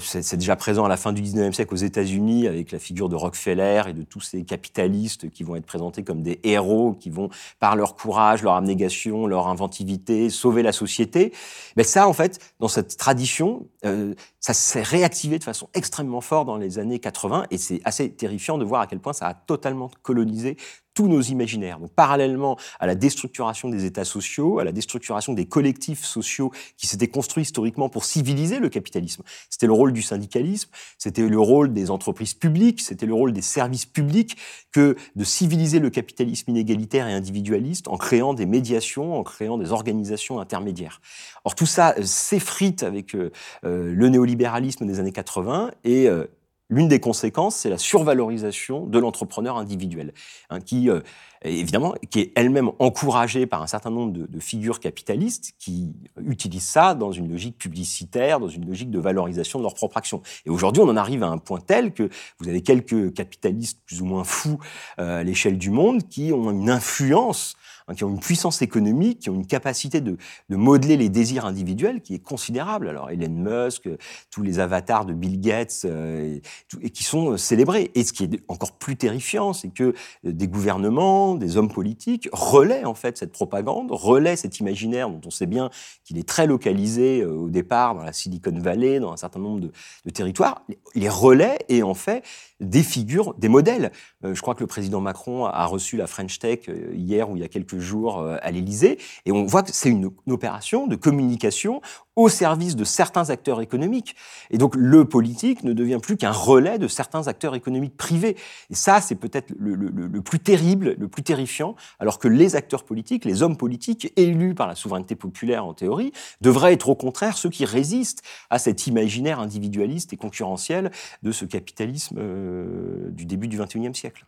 c'est, c'est déjà présent à la fin du dix-neuvième siècle aux États-Unis, avec la figure de Rockefeller et de tous ces capitalistes qui vont être présentés comme des héros, qui vont, par leur courage, leur abnégation, leur inventivité, sauver la société. Mais ça, en fait, dans cette tradition, euh, ça s'est réactivé de façon extrêmement forte dans les années quatre-vingts, et c'est assez terrifiant de voir à quel point ça a totalement colonisé tous nos imaginaires. Donc, parallèlement à la déstructuration des états sociaux, à la déstructuration des collectifs sociaux qui s'étaient construits historiquement pour civiliser le capitalisme. C'était le rôle du syndicalisme, c'était le rôle des entreprises publiques, c'était le rôle des services publics que de civiliser le capitalisme inégalitaire et individualiste en créant des médiations, en créant des organisations intermédiaires. Or, tout ça euh, s'effrite avec euh, euh, le néolibéralisme des années quatre-vingts et euh, l'une des conséquences, c'est la survalorisation de l'entrepreneur individuel, hein, qui, euh, évidemment, qui est elle-même encouragée par un certain nombre de, de figures capitalistes qui utilisent ça dans une logique publicitaire, dans une logique de valorisation de leur propre action. Et aujourd'hui, on en arrive à un point tel que vous avez quelques capitalistes plus ou moins fous euh, à l'échelle du monde qui ont une influence, hein, qui ont une puissance économique, qui ont une capacité de, de modeler les désirs individuels qui est considérable. Alors, Elon Musk, tous les avatars de Bill Gates... Euh, et, et qui sont célébrés. Et ce qui est encore plus terrifiant, c'est que des gouvernements, des hommes politiques relaient en fait cette propagande, relaient cet imaginaire dont on sait bien qu'il est très localisé au départ dans la Silicon Valley, dans un certain nombre de, de territoires, les relaient et en fait des figures, des modèles. Euh, je crois que le président Macron a reçu la French Tech hier ou il y a quelques jours à l'Élysée, et on voit que c'est une, une opération de communication au service de certains acteurs économiques. Et donc, le politique ne devient plus qu'un relais de certains acteurs économiques privés. Et ça, c'est peut-être le, le, le plus terrible, le plus terrifiant, alors que les acteurs politiques, les hommes politiques élus par la souveraineté populaire en théorie, devraient être au contraire ceux qui résistent à cet imaginaire individualiste et concurrentiel de ce capitalisme euh, du début du vingt et unième siècle.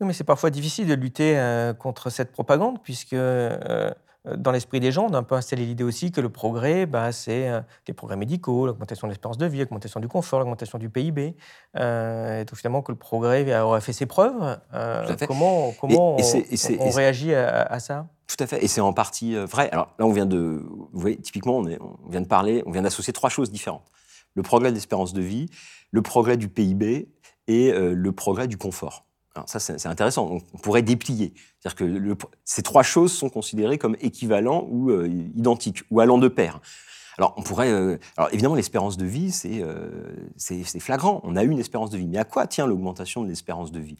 Oui, mais c'est parfois difficile de lutter euh, contre cette propagande, puisque... Euh dans l'esprit des gens, on a un peu installé l'idée aussi que le progrès, bah, c'est euh, les progrès médicaux, l'augmentation de l'espérance de vie, l'augmentation du confort, l'augmentation du P I B. Euh, et donc finalement que le progrès aurait fait ses preuves. Euh, comment comment et, et on, et c'est, on, on réagit à, à ça ? Tout à fait, et c'est en partie vrai. Alors là, on vient de, vous voyez, typiquement, on, est, on vient de parler, on vient d'associer trois choses différentes. Le progrès de l'espérance de vie, le progrès du P I B et euh, le progrès du confort. Alors ça, c'est, c'est intéressant. On, on pourrait déplier. C'est-à-dire que le, ces trois choses sont considérées comme équivalents ou euh, identiques, ou allant de pair. Alors, on pourrait... Euh, alors, évidemment, l'espérance de vie, c'est, euh, c'est, c'est flagrant. On a eu une espérance de vie. Mais à quoi tient l'augmentation de l'espérance de vie ?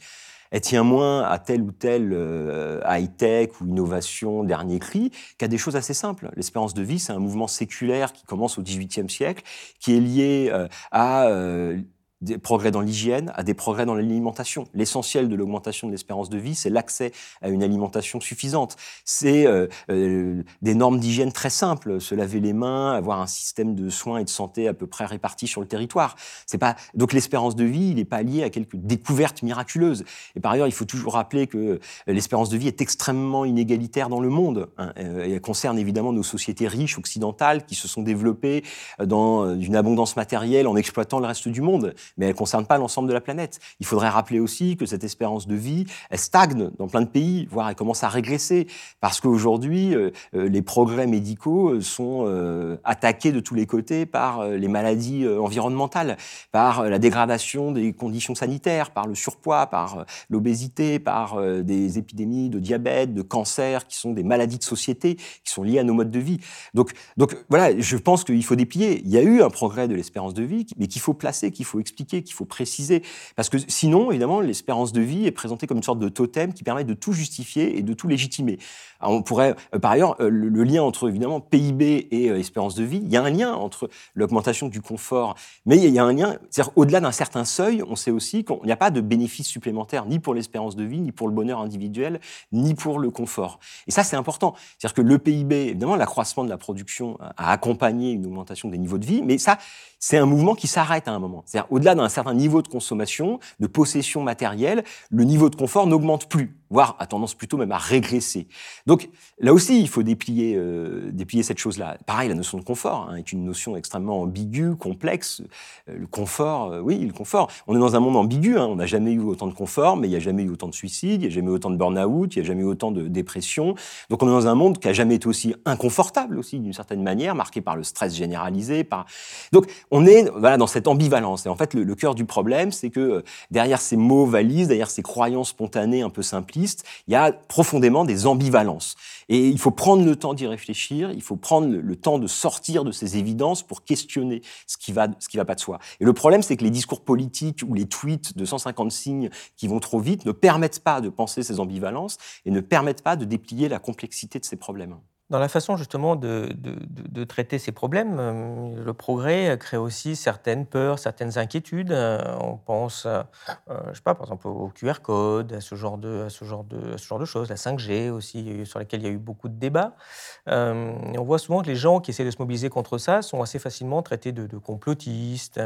Elle tient moins à telle ou telle euh, high-tech ou innovation, dernier cri, qu'à des choses assez simples. L'espérance de vie, c'est un mouvement séculaire qui commence au dix-huitième siècle, qui est lié euh, à... Euh, des progrès dans l'hygiène, à des progrès dans l'alimentation. L'essentiel de l'augmentation de l'espérance de vie, c'est l'accès à une alimentation suffisante. C'est euh, euh, des normes d'hygiène très simples, se laver les mains, avoir un système de soins et de santé à peu près réparti sur le territoire. C'est pas... Donc l'espérance de vie, il n'est pas lié à quelques découvertes miraculeuses. Et par ailleurs, il faut toujours rappeler que l'espérance de vie est extrêmement inégalitaire dans le monde, hein, et elle concerne évidemment nos sociétés riches occidentales qui se sont développées dans une abondance matérielle en exploitant le reste du monde. Mais elle ne concerne pas l'ensemble de la planète. Il faudrait rappeler aussi que cette espérance de vie, elle stagne dans plein de pays, voire elle commence à régresser, parce qu'aujourd'hui, euh, les progrès médicaux sont euh, attaqués de tous les côtés par euh, les maladies euh, environnementales, par euh, la dégradation des conditions sanitaires, par le surpoids, par euh, l'obésité, par euh, des épidémies de diabète, de cancer, qui sont des maladies de société, qui sont liées à nos modes de vie. Donc, donc voilà, je pense qu'il faut déplier. Il y a eu un progrès de l'espérance de vie, mais qu'il faut placer, qu'il faut expliquer, qu'il faut préciser. Parce que sinon, évidemment, l'espérance de vie est présentée comme une sorte de totem qui permet de tout justifier et de tout légitimer. Alors on pourrait, par ailleurs, le lien entre, évidemment, P I B et espérance de vie, il y a un lien entre l'augmentation du confort, mais il y a un lien, c'est-à-dire au-delà d'un certain seuil, on sait aussi qu'il n'y a pas de bénéfice supplémentaire, ni pour l'espérance de vie, ni pour le bonheur individuel, ni pour le confort. Et ça, c'est important. C'est-à-dire que le P I B, évidemment, l'accroissement de la production a accompagné une augmentation des niveaux de vie, mais ça, c'est un mouvement qui s'arrête à un moment. C'est-à-dire, au-delà d'un certain niveau de consommation, de possession matérielle, le niveau de confort n'augmente plus, voire a tendance plutôt même à régresser. Donc là aussi, il faut déplier, euh, déplier cette chose-là. Pareil, la notion de confort hein, est une notion extrêmement ambiguë, complexe. Euh, le confort, euh, oui, le confort. On est dans un monde ambigu, hein, on n'a jamais eu autant de confort, mais il n'y a jamais eu autant de suicides, il n'y a jamais eu autant de burn-out, il n'y a jamais eu autant de dépression. Donc on est dans un monde qui n'a jamais été aussi inconfortable aussi, d'une certaine manière, marqué par le stress généralisé. Par... Donc on est voilà, dans cette ambivalence. Et en fait, le, le cœur du problème, c'est que euh, derrière ces mots valises, derrière ces croyances spontanées un peu simplistes, il y a profondément des ambivalences. Et il faut prendre le temps d'y réfléchir, il faut prendre le temps de sortir de ces évidences pour questionner ce qui va, ce qui va pas de soi. Et le problème, c'est que les discours politiques ou les tweets de cent cinquante signes qui vont trop vite ne permettent pas de penser ces ambivalences et ne permettent pas de déplier la complexité de ces problèmes. Dans la façon justement de, de, de, de traiter ces problèmes, le progrès crée aussi certaines peurs, certaines inquiétudes. On pense, euh, je sais pas, par exemple au Q R code, à ce genre de, à ce genre de, à ce genre de choses, la cinq G aussi, sur laquelle il y a eu beaucoup de débats. Euh, et on voit souvent que les gens qui essaient de se mobiliser contre ça sont assez facilement traités de, de complotistes.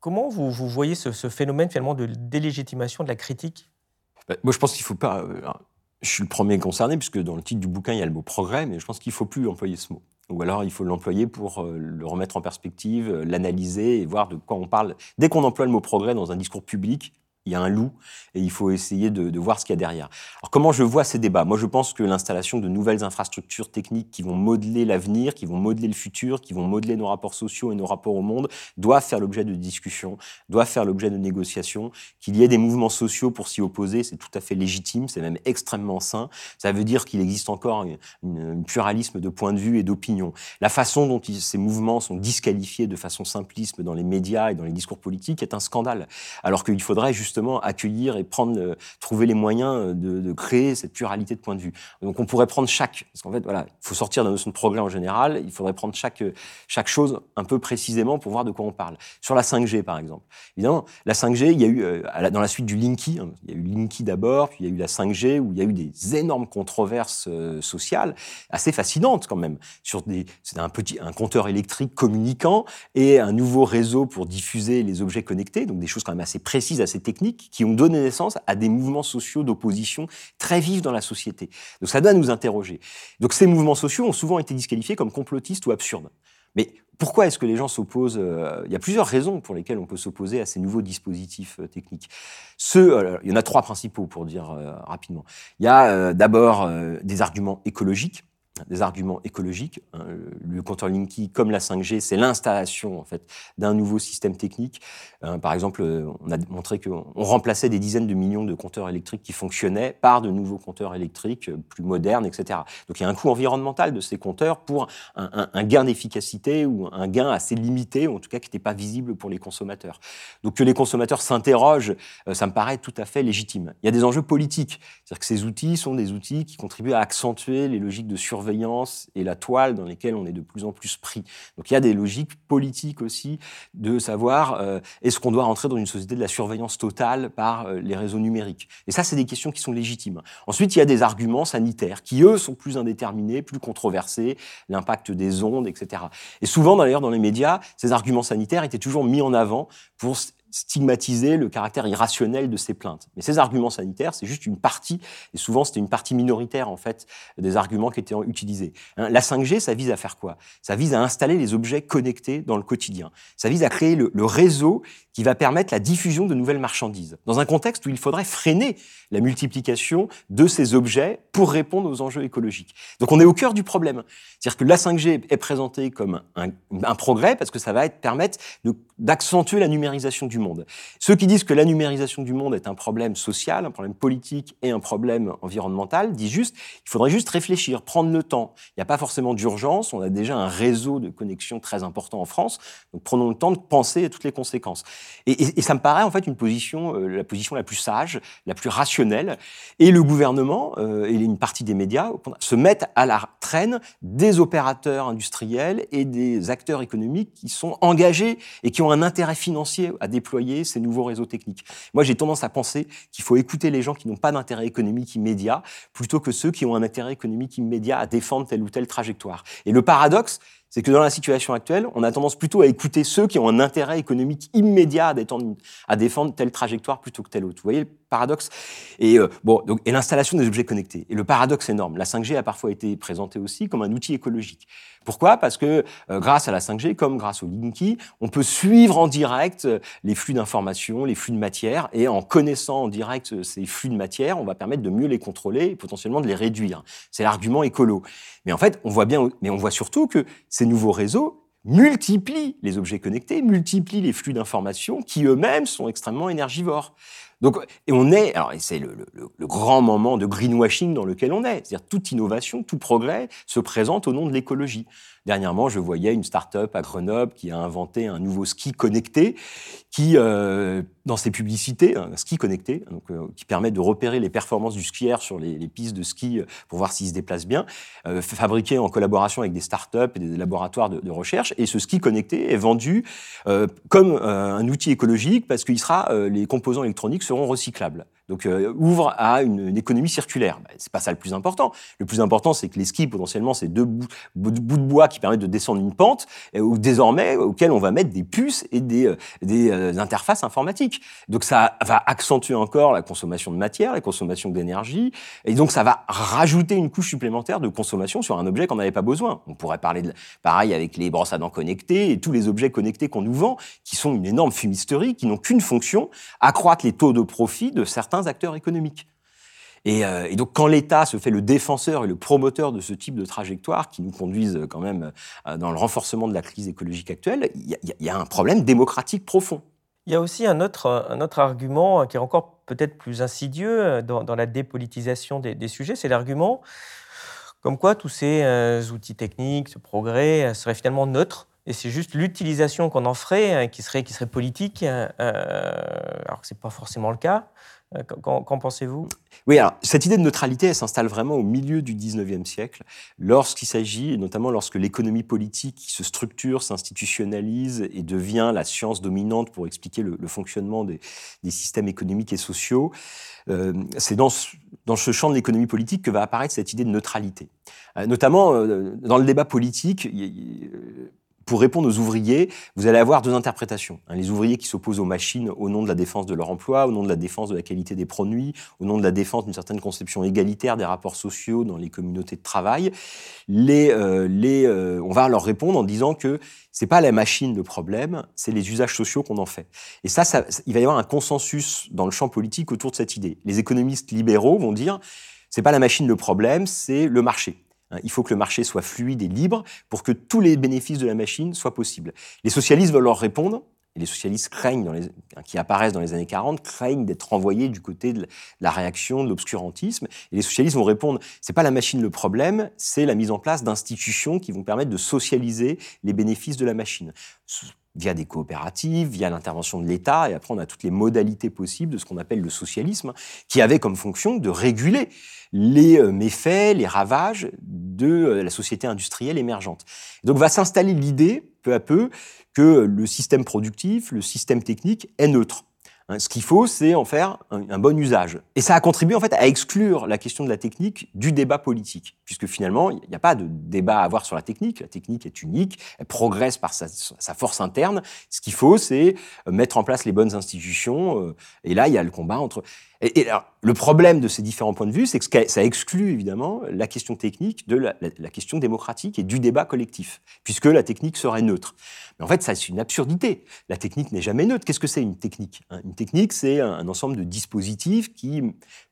Comment vous, vous voyez ce, ce phénomène finalement de délégitimation de la critique ? Moi, je pense qu'il ne faut pas... Je suis le premier concerné, puisque dans le titre du bouquin, il y a le mot « progrès », mais je pense qu'il ne faut plus employer ce mot. Ou alors, il faut l'employer pour le remettre en perspective, l'analyser et voir de quoi on parle. Dès qu'on emploie le mot « progrès » dans un discours public, il y a un loup et il faut essayer de, de voir ce qu'il y a derrière. Alors, comment je vois ces débats ? Moi, je pense que l'installation de nouvelles infrastructures techniques qui vont modeler l'avenir, qui vont modeler le futur, qui vont modeler nos rapports sociaux et nos rapports au monde, doit faire l'objet de discussions, doit faire l'objet de négociations. Qu'il y ait des mouvements sociaux pour s'y opposer, c'est tout à fait légitime, c'est même extrêmement sain. Ça veut dire qu'il existe encore un pluralisme de points de vue et d'opinions. La façon dont ils, ces mouvements sont disqualifiés de façon simpliste dans les médias et dans les discours politiques est un scandale, alors qu'il faudrait justement accueillir et prendre, trouver les moyens de, de créer cette pluralité de points de vue. Donc on pourrait prendre chaque, parce qu'en fait voilà, il faut sortir de la notion de progrès en général, il faudrait prendre chaque, chaque chose un peu précisément pour voir de quoi on parle. Sur la cinq G par exemple, évidemment, la cinq G, il y a eu, dans la suite du Linky, hein, il y a eu Linky d'abord, puis il y a eu la cinq G, où il y a eu des énormes controverses euh, sociales, assez fascinantes quand même, sur des, c'est un petit, un compteur électrique communicant et un nouveau réseau pour diffuser les objets connectés, donc des choses quand même assez précises, assez techniques, qui ont donné naissance à des mouvements sociaux d'opposition très vifs dans la société. Donc ça doit nous interroger. Donc ces mouvements sociaux ont souvent été disqualifiés comme complotistes ou absurdes. Mais pourquoi est-ce que les gens s'opposent ? Il y a plusieurs raisons pour lesquelles on peut s'opposer à ces nouveaux dispositifs techniques. Ceux, alors, il y en a trois principaux pour dire euh, rapidement. Il y a euh, d'abord euh, des arguments écologiques. des arguments écologiques. Le compteur Linky, comme la cinq G, c'est l'installation en fait, d'un nouveau système technique. Par exemple, on a montré qu'on remplaçait des dizaines de millions de compteurs électriques qui fonctionnaient par de nouveaux compteurs électriques plus modernes, et cetera. Donc il y a un coût environnemental de ces compteurs pour un, un, un gain d'efficacité ou un gain assez limité, ou en tout cas qui n'était pas visible pour les consommateurs. Donc que les consommateurs s'interrogent, ça me paraît tout à fait légitime. Il y a des enjeux politiques. C'est-à-dire que ces outils sont des outils qui contribuent à accentuer les logiques de surveillance et la toile dans lesquelles on est de plus en plus pris. Donc il y a des logiques politiques aussi de savoir euh, est-ce qu'on doit rentrer dans une société de la surveillance totale par euh, les réseaux numériques. Et ça, c'est des questions qui sont légitimes. Ensuite, il y a des arguments sanitaires qui, eux, sont plus indéterminés, plus controversés, l'impact des ondes, et cetera. Et souvent, d'ailleurs, dans les médias, ces arguments sanitaires étaient toujours mis en avant pour stigmatiser le caractère irrationnel de ces plaintes. Mais ces arguments sanitaires, c'est juste une partie, et souvent c'était une partie minoritaire en fait, des arguments qui étaient utilisés. Hein, la cinq G, ça vise à faire quoi ? Ça vise à installer les objets connectés dans le quotidien. Ça vise à créer le, le réseau qui va permettre la diffusion de nouvelles marchandises, dans un contexte où il faudrait freiner la multiplication de ces objets pour répondre aux enjeux écologiques. Donc on est au cœur du problème. C'est-à-dire que la cinq G est présentée comme un, un progrès, parce que ça va être, permettre de, d'accentuer la numérisation du monde. Monde. Ceux qui disent que la numérisation du monde est un problème social, un problème politique et un problème environnemental disent juste il faudrait juste réfléchir, prendre le temps. Il n'y a pas forcément d'urgence, on a déjà un réseau de connexions très important en France, donc prenons le temps de penser à toutes les conséquences. Et, et, et ça me paraît en fait une position, euh, la position la plus sage, la plus rationnelle, et le gouvernement euh, et une partie des médias se mettent à la traîne des opérateurs industriels et des acteurs économiques qui sont engagés et qui ont un intérêt financier à déployer ces nouveaux réseaux techniques. Moi, j'ai tendance à penser qu'il faut écouter les gens qui n'ont pas d'intérêt économique immédiat plutôt que ceux qui ont un intérêt économique immédiat à défendre telle ou telle trajectoire. Et le paradoxe, C'est que dans la situation actuelle, on a tendance plutôt à écouter ceux qui ont un intérêt économique immédiat à défendre telle trajectoire plutôt que telle autre. Vous voyez le paradoxe ? Et, euh, bon, donc, et l'installation des objets connectés. Et le paradoxe énorme, la cinq G a parfois été présentée aussi comme un outil écologique. Pourquoi ? Parce que euh, grâce à la cinq G, comme grâce au Linky, on peut suivre en direct les flux d'informations, les flux de matière, et en connaissant en direct ces flux de matière, on va permettre de mieux les contrôler et potentiellement de les réduire. C'est l'argument écolo. Mais en fait, on voit bien, mais on voit surtout que ces nouveaux réseaux multiplient les objets connectés, multiplient les flux d'informations qui eux-mêmes sont extrêmement énergivores. Donc, et on est, alors, et c'est le, le, le grand moment de greenwashing dans lequel on est. C'est-à-dire, toute innovation, tout progrès se présente au nom de l'écologie. Dernièrement, je voyais une start-up à Grenoble qui a inventé un nouveau ski connecté qui, euh, dans ses publicités, un ski connecté, donc, euh, qui permet de repérer les performances du skieur sur les, les pistes de ski pour voir s'il se déplace bien, euh, fabriqué en collaboration avec des start-up et des laboratoires de, de recherche. Et ce ski connecté est vendu euh, comme euh, un outil écologique parce qu'il sera, euh, les composants électroniques seront recyclables. Donc, euh, ouvre à une, une économie circulaire. Ben, c'est pas ça le plus important. Le plus important, c'est que les skis, potentiellement, c'est deux bouts, bouts de bois qui permettent de descendre une pente, et, ou désormais, auxquels on va mettre des puces et des, des euh, interfaces informatiques. Donc, ça va accentuer encore la consommation de matière, la consommation d'énergie, et donc, ça va rajouter une couche supplémentaire de consommation sur un objet qu'on n'avait pas besoin. On pourrait parler de, pareil avec les brosses à dents connectées et tous les objets connectés qu'on nous vend, qui sont une énorme fumisterie, qui n'ont qu'une fonction, accroître les taux de profit de certains acteurs économiques. Et, euh, et donc, quand l'État se fait le défenseur et le promoteur de ce type de trajectoire qui nous conduisent quand même euh, dans le renforcement de la crise écologique actuelle, il y, y a un problème démocratique profond. Il y a aussi un autre, un autre argument qui est encore peut-être plus insidieux dans, dans la dépolitisation des, des sujets, c'est l'argument comme quoi tous ces euh, outils techniques, ce progrès, seraient finalement neutres. Et c'est juste l'utilisation qu'on en ferait qui serait, qui serait politique, euh, alors que ce n'est pas forcément le cas. Qu'en, qu'en pensez-vous ? Oui, alors, cette idée de neutralité, elle s'installe vraiment au milieu du dix-neuvième siècle, lorsqu'il s'agit, notamment lorsque l'économie politique se structure, s'institutionnalise et devient la science dominante pour expliquer le, le fonctionnement des, des systèmes économiques et sociaux. Euh, c'est dans ce, dans ce champ de l'économie politique que va apparaître cette idée de neutralité. Euh, notamment, euh, dans le débat politique, y, y, euh, pour répondre aux ouvriers, vous allez avoir deux interprétations. Les ouvriers qui s'opposent aux machines au nom de la défense de leur emploi, au nom de la défense de la qualité des produits, au nom de la défense d'une certaine conception égalitaire des rapports sociaux dans les communautés de travail. Les, euh, les, euh, on va leur répondre en disant que c'est pas la machine le problème, c'est les usages sociaux qu'on en fait. Et ça, ça, il va y avoir un consensus dans le champ politique autour de cette idée. Les économistes libéraux vont dire c'est pas la machine le problème, c'est le marché. Il faut que le marché soit fluide et libre pour que tous les bénéfices de la machine soient possibles. Les socialistes veulent leur répondre, et les socialistes craignent, dans les, qui apparaissent dans les années quarante, craignent d'être renvoyés du côté de la réaction, de l'obscurantisme. Et les socialistes vont répondre, c'est pas la machine le problème, c'est la mise en place d'institutions qui vont permettre de socialiser les bénéfices de la machine. Via des coopératives, via l'intervention de l'État, et après on a toutes les modalités possibles de ce qu'on appelle le socialisme, qui avait comme fonction de réguler les méfaits, les ravages de la société industrielle émergente. Donc va s'installer l'idée, peu à peu, que le système productif, le système technique est neutre. Ce qu'il faut, c'est en faire un, un bon usage. Et ça a contribué en fait à exclure la question de la technique du débat politique, puisque finalement, il n'y a pas de débat à avoir sur la technique. La technique est unique, elle progresse par sa, sa force interne. Ce qu'il faut, c'est mettre en place les bonnes institutions. Et là, il y a le combat entre... Et, et alors, le problème de ces différents points de vue, c'est que ça exclut évidemment la question technique de la, la, la question démocratique et du débat collectif, puisque la technique serait neutre. Mais en fait, ça, c'est une absurdité. La technique n'est jamais neutre. Qu'est-ce que c'est une technique ? Une technique, c'est un ensemble de dispositifs qui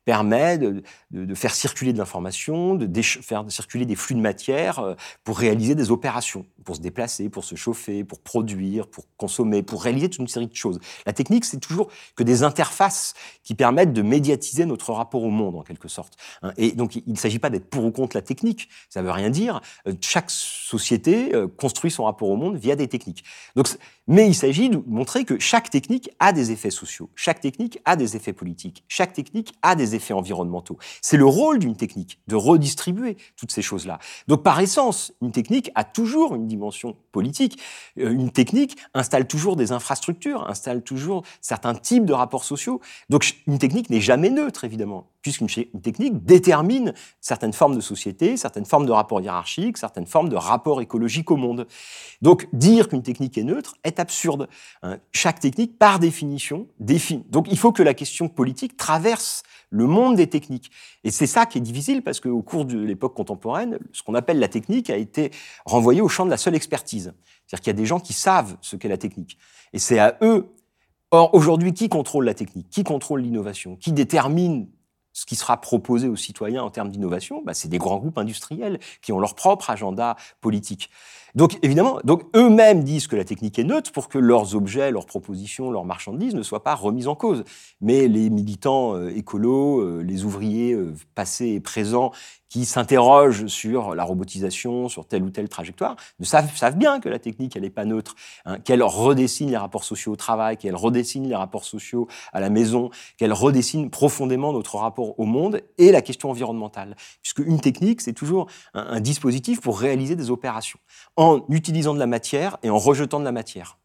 permet de, de, de faire circuler de l'information, de déch- faire circuler des flux de matière pour réaliser des opérations, pour se déplacer, pour se chauffer, pour produire, pour consommer, pour réaliser toute une série de choses. La technique, c'est toujours que des interfaces qui permettent de médiatiser notre rapport au monde, en quelque sorte. Et donc, il ne s'agit pas d'être pour ou contre la technique, ça ne veut rien dire. Chaque société construit son rapport au monde via des techniques. Donc, mais il s'agit de montrer que chaque technique a des effets sociaux, chaque technique a des effets politiques, chaque technique a des effets environnementaux. C'est le rôle d'une technique, de redistribuer toutes ces choses-là. Donc, par essence, une technique a toujours une dimension politique. Une technique installe toujours des infrastructures, installe toujours certains types de rapports sociaux. Donc, une technique n'est jamais neutre, évidemment. puisqu'une technique détermine certaines formes de société, certaines formes de rapports hiérarchiques, certaines formes de rapports écologiques au monde. Donc, dire qu'une technique est neutre est absurde. Hein, chaque technique, par définition, définit. Donc, il faut que la question politique traverse le monde des techniques. Et c'est ça qui est difficile, parce qu'au cours de l'époque contemporaine, ce qu'on appelle la technique a été renvoyé au champ de la seule expertise. C'est-à-dire qu'il y a des gens qui savent ce qu'est la technique. Et c'est à eux. Or, aujourd'hui, qui contrôle la technique? Qui contrôle l'innovation? Qui détermine ce qui sera proposé aux citoyens en termes d'innovation? Bah, c'est des grands groupes industriels qui ont leur propre agenda politique. Donc, évidemment, donc, eux-mêmes disent que la technique est neutre pour que leurs objets, leurs propositions, leurs marchandises ne soient pas remises en cause. Mais les militants euh, écolos, euh, les ouvriers euh, passés et présents qui s'interrogent sur la robotisation, sur telle ou telle trajectoire, ne savent, savent bien que la technique, elle n'est pas neutre, hein, qu'elle redessine les rapports sociaux au travail, qu'elle redessine les rapports sociaux à la maison, qu'elle redessine profondément notre rapport au monde et la question environnementale. Puisque une technique, c'est toujours un, un dispositif pour réaliser des opérations. En en utilisant de la matière et en rejetant de la matière.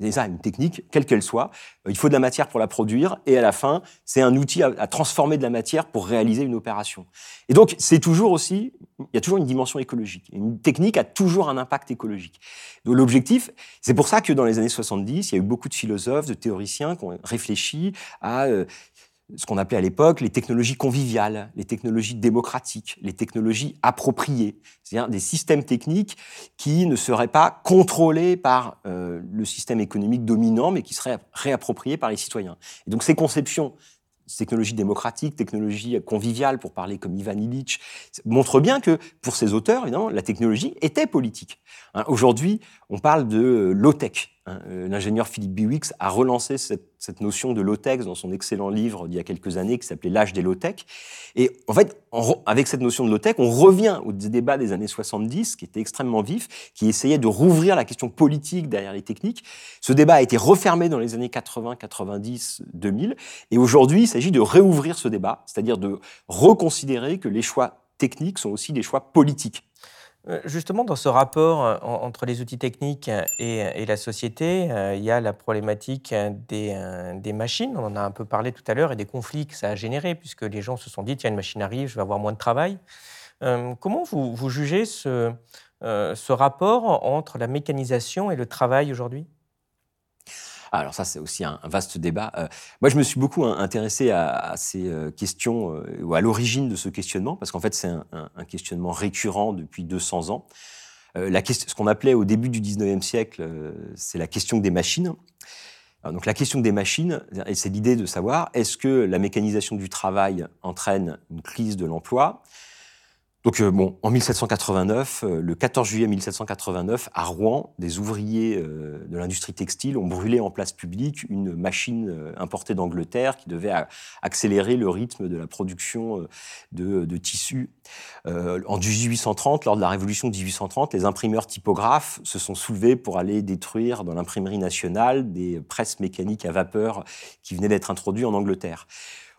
C'est ça, une technique, quelle qu'elle soit, il faut de la matière pour la produire, et à la fin, c'est un outil à, à transformer de la matière pour réaliser une opération. Et donc, c'est toujours aussi, il y a toujours une dimension écologique. Une technique a toujours un impact écologique. Donc, l'objectif, c'est pour ça que dans les années soixante-dix, il y a eu beaucoup de philosophes, de théoriciens qui ont réfléchi à... Euh, ce qu'on appelait à l'époque les technologies conviviales, les technologies démocratiques, les technologies appropriées, c'est-à-dire des systèmes techniques qui ne seraient pas contrôlés par euh, le système économique dominant, mais qui seraient réappropriés par les citoyens. Et donc ces conceptions, ces technologies démocratiques, technologies conviviales, pour parler comme Ivan Illich, montrent bien que pour ces auteurs, évidemment, la technologie était politique. Hein, aujourd'hui, on parle de low-tech. L'ingénieur Philippe Bihouix a relancé cette, cette notion de low-tech dans son excellent livre d'il y a quelques années qui s'appelait « L'âge des low-tech ». Et en fait, en, avec cette notion de low-tech, on revient au débat des années soixante-dix, qui était extrêmement vif, qui essayait de rouvrir la question politique derrière les techniques. Ce débat a été refermé dans les années quatre-vingts, quatre-vingt-dix, deux mille. Et aujourd'hui, il s'agit de réouvrir ce débat, c'est-à-dire de reconsidérer que les choix techniques sont aussi des choix politiques. Justement, dans ce rapport entre les outils techniques et, et la société, il y a la problématique des, des machines, on en a un peu parlé tout à l'heure, et des conflits que ça a généré, puisque les gens se sont dit « tiens, une machine arrive, je vais avoir moins de travail ». Comment vous, vous jugez ce, ce rapport entre la mécanisation et le travail aujourd'hui ? Alors ça, c'est aussi un vaste débat. Euh, moi, je me suis beaucoup intéressé à, à ces questions, euh, ou à l'origine de ce questionnement, parce qu'en fait, c'est un, un, un questionnement récurrent depuis deux cents ans. Euh, la question, ce qu'on appelait au début du dix-neuvième siècle, euh, c'est la question des machines. Alors, donc la question des machines, c'est l'idée de savoir, est-ce que la mécanisation du travail entraîne une crise de l'emploi ? Donc, euh, bon, en mille sept cent quatre-vingt-neuf, euh, le quatorze juillet mille sept cent quatre-vingt-neuf, à Rouen, des ouvriers euh, de l'industrie textile ont brûlé en place publique une machine euh, importée d'Angleterre qui devait a- accélérer le rythme de la production euh, de, de tissus. Euh, en dix-huit cent trente, lors de la Révolution de dix-huit cent trente, les imprimeurs typographes se sont soulevés pour aller détruire dans l'imprimerie nationale des presses mécaniques à vapeur qui venaient d'être introduites en Angleterre.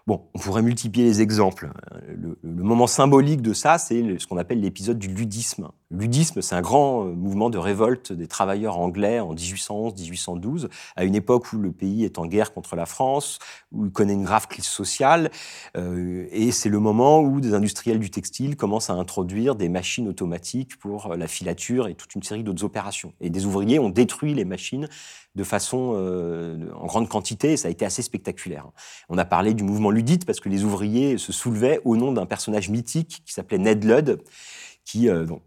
Bon, on pourrait multiplier les exemples. Le, le moment symbolique de ça, c'est ce qu'on appelle l'épisode du ludisme. Le ludisme, c'est un grand mouvement de révolte des travailleurs anglais en dix-huit cent onze, dix-huit cent douze, à une époque où le pays est en guerre contre la France, où il connaît une grave crise sociale. Euh, et c'est le moment où des industriels du textile commencent à introduire des machines automatiques pour la filature et toute une série d'autres opérations. Et des ouvriers ont détruit les machines de façon euh, en grande quantité, et ça a été assez spectaculaire. On a parlé du mouvement luddite parce que les ouvriers se soulevaient au nom d'un personnage mythique qui s'appelait Ned Ludd, qui euh, donc,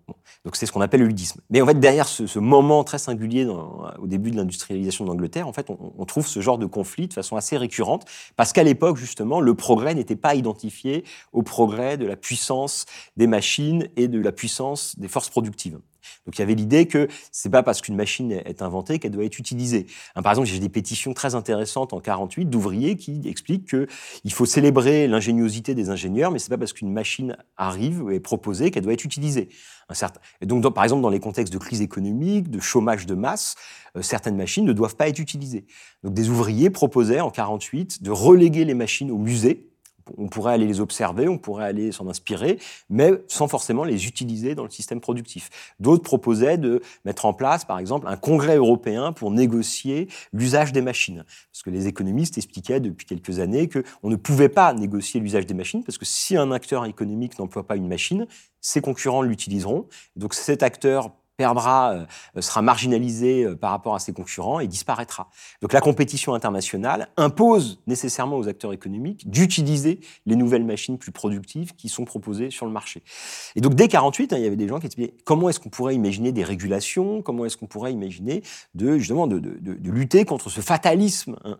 donc c'est ce qu'on appelle le ludisme. Mais en fait, derrière ce, ce moment très singulier dans, au début de l'industrialisation d'Angleterre, en fait, on, on trouve ce genre de conflit de façon assez récurrente, parce qu'à l'époque, justement, le progrès n'était pas identifié au progrès de la puissance des machines et de la puissance des forces productives. Donc il y avait l'idée que c'est pas parce qu'une machine est inventée qu'elle doit être utilisée. Hein, par exemple, j'ai des pétitions très intéressantes en quarante-huit d'ouvriers qui expliquent que il faut célébrer l'ingéniosité des ingénieurs, mais c'est pas parce qu'une machine arrive ou est proposée qu'elle doit être utilisée. Un certain... Et donc, dans, par exemple, dans les contextes de crise économique, de chômage de masse, euh, certaines machines ne doivent pas être utilisées. Donc des ouvriers proposaient en quarante-huit de reléguer les machines au musée, on pourrait aller les observer, on pourrait aller s'en inspirer, mais sans forcément les utiliser dans le système productif. D'autres proposaient de mettre en place, par exemple, un congrès européen pour négocier l'usage des machines. Parce que les économistes expliquaient depuis quelques années qu'on ne pouvait pas négocier l'usage des machines, parce que si un acteur économique n'emploie pas une machine, ses concurrents l'utiliseront. Donc cet acteur perdra, sera marginalisé par rapport à ses concurrents et disparaîtra. Donc la compétition internationale impose nécessairement aux acteurs économiques d'utiliser les nouvelles machines plus productives qui sont proposées sur le marché. Et donc dès quarante-huit, hein, il y avait des gens qui disaient comment est-ce qu'on pourrait imaginer des régulations, comment est-ce qu'on pourrait imaginer de, justement de, de, de, de lutter contre ce fatalisme, hein.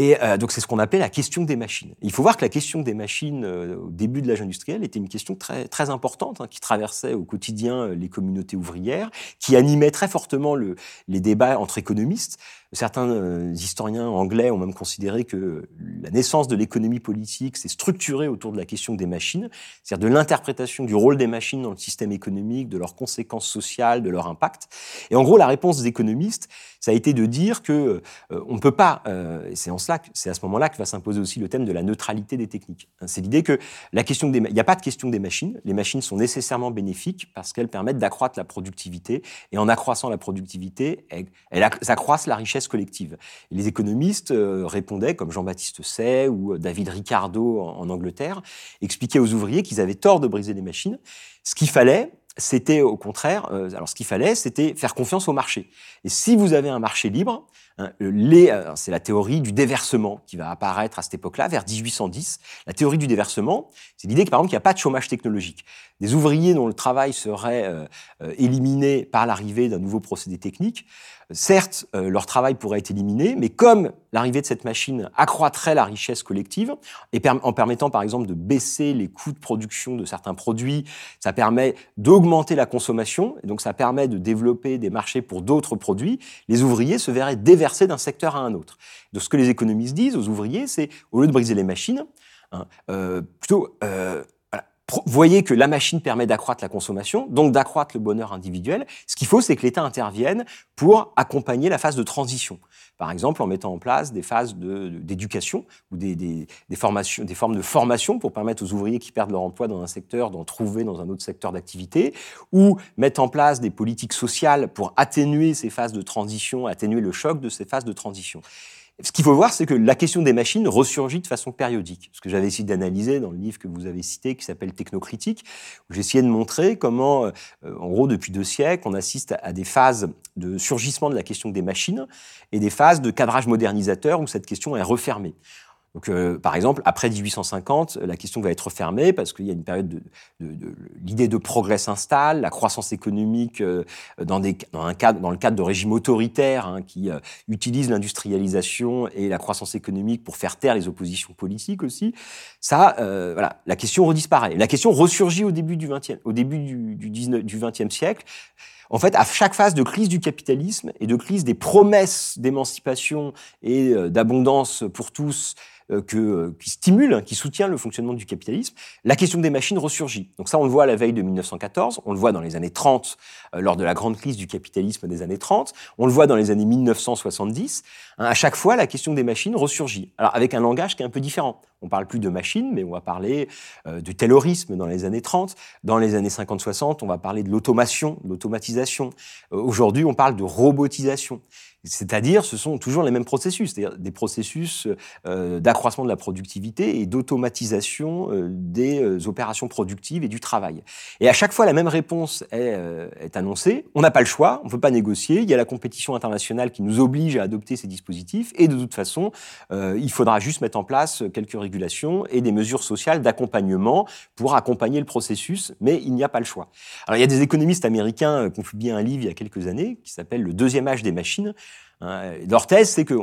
Et euh, donc c'est ce qu'on appelait la question des machines. Il faut voir que la question des machines euh, au début de l'âge industriel était une question très très importante, hein, qui traversait au quotidien les communautés ouvrières, qui animait très fortement le, les débats entre économistes. Certains euh, historiens anglais ont même considéré que la naissance de l'économie politique s'est structurée autour de la question des machines, c'est-à-dire de l'interprétation du rôle des machines dans le système économique, de leurs conséquences sociales, de leur impact. Et en gros, la réponse des économistes, ça a été de dire que euh, on ne peut pas, euh, et c'est en c'est à ce moment-là que va s'imposer aussi le thème de la neutralité des techniques. C'est l'idée que la question des, il n'y a pas de question des machines. Les machines sont nécessairement bénéfiques parce qu'elles permettent d'accroître la productivité. Et en accroissant la productivité, elles accroissent la richesse collective. Et les économistes répondaient, comme Jean-Baptiste Say ou David Ricardo en Angleterre, expliquaient aux ouvriers qu'ils avaient tort de briser les machines. Ce qu'il fallait, c'était au contraire, euh, alors ce qu'il fallait, c'était faire confiance au marché. Et si vous avez un marché libre, hein, les, euh, c'est la théorie du déversement qui va apparaître à cette époque-là, vers dix-huit cent dix. La théorie du déversement, c'est l'idée que, par exemple, qu'il n'y a pas de chômage technologique. Des ouvriers dont le travail serait euh, euh, éliminé par l'arrivée d'un nouveau procédé technique, certes, euh, leur travail pourrait être éliminé, mais comme l'arrivée de cette machine accroîtrait la richesse collective, et per- en permettant par exemple de baisser les coûts de production de certains produits, ça permet d'augmenter la consommation, et donc ça permet de développer des marchés pour d'autres produits, les ouvriers se verraient déversés d'un secteur à un autre. Donc ce que les économistes disent aux ouvriers, c'est au lieu de briser les machines, hein, euh, plutôt... Euh, voyez que la machine permet d'accroître la consommation, donc d'accroître le bonheur individuel. Ce qu'il faut, c'est que l'État intervienne pour accompagner la phase de transition. Par exemple, en mettant en place des phases de, de, d'éducation ou des, des, des, formations, des formes de formation pour permettre aux ouvriers qui perdent leur emploi dans un secteur d'en trouver dans un autre secteur d'activité, ou mettre en place des politiques sociales pour atténuer ces phases de transition, atténuer le choc de ces phases de transition. Ce qu'il faut voir, c'est que la question des machines ressurgit de façon périodique. Ce que j'avais essayé d'analyser dans le livre que vous avez cité, qui s'appelle Technocritique, où j'essayais de montrer comment, euh, en gros, depuis deux siècles, on assiste à des phases de surgissement de la question des machines et des phases de cadrage modernisateur où cette question est refermée. Donc, euh, par exemple, après dix-huit cent cinquante, la question va être refermée parce qu'il y a une période de, de, de, de l'idée de progrès s'installe, la croissance économique euh, dans, des, dans, un cadre, dans le cadre de régimes autoritaires, hein, qui euh, utilisent l'industrialisation et la croissance économique pour faire taire les oppositions politiques aussi. Ça, euh, voilà, la question redisparaît. La question ressurgit au début du XXe, au début du, du, dix-neuvième, du vingtième siècle. En fait, à chaque phase de crise du capitalisme et de crise des promesses d'émancipation et d'abondance pour tous que, qui stimule, qui soutient le fonctionnement du capitalisme, la question des machines ressurgit. Donc ça, on le voit à la veille de mille neuf cent quatorze, on le voit dans les années trente, lors de la grande crise du capitalisme des années trente, on le voit dans les années mille neuf cent soixante-dix. À chaque fois, la question des machines ressurgit. Alors, avec un langage qui est un peu différent. On parle plus de machines, mais on va parler euh, du taylorisme dans les années trente. Dans les années cinquante soixante, on va parler de l'automation, de l'automatisation. Euh, aujourd'hui, on parle de robotisation. C'est-à-dire, ce sont toujours les mêmes processus, c'est-à-dire des processus euh, d'accroissement de la productivité et d'automatisation euh, des euh, opérations productives et du travail. Et à chaque fois, la même réponse est, euh, est annoncée. On n'a pas le choix, on ne peut pas négocier. Il y a la compétition internationale qui nous oblige à adopter ces dispositifs. Et de toute façon, euh, il faudra juste mettre en place quelques régulations et des mesures sociales d'accompagnement pour accompagner le processus, mais il n'y a pas le choix. Alors, il y a des économistes américains qui ont publié un livre il y a quelques années qui s'appelle « Le deuxième âge des machines ». Leur thèse, c'est que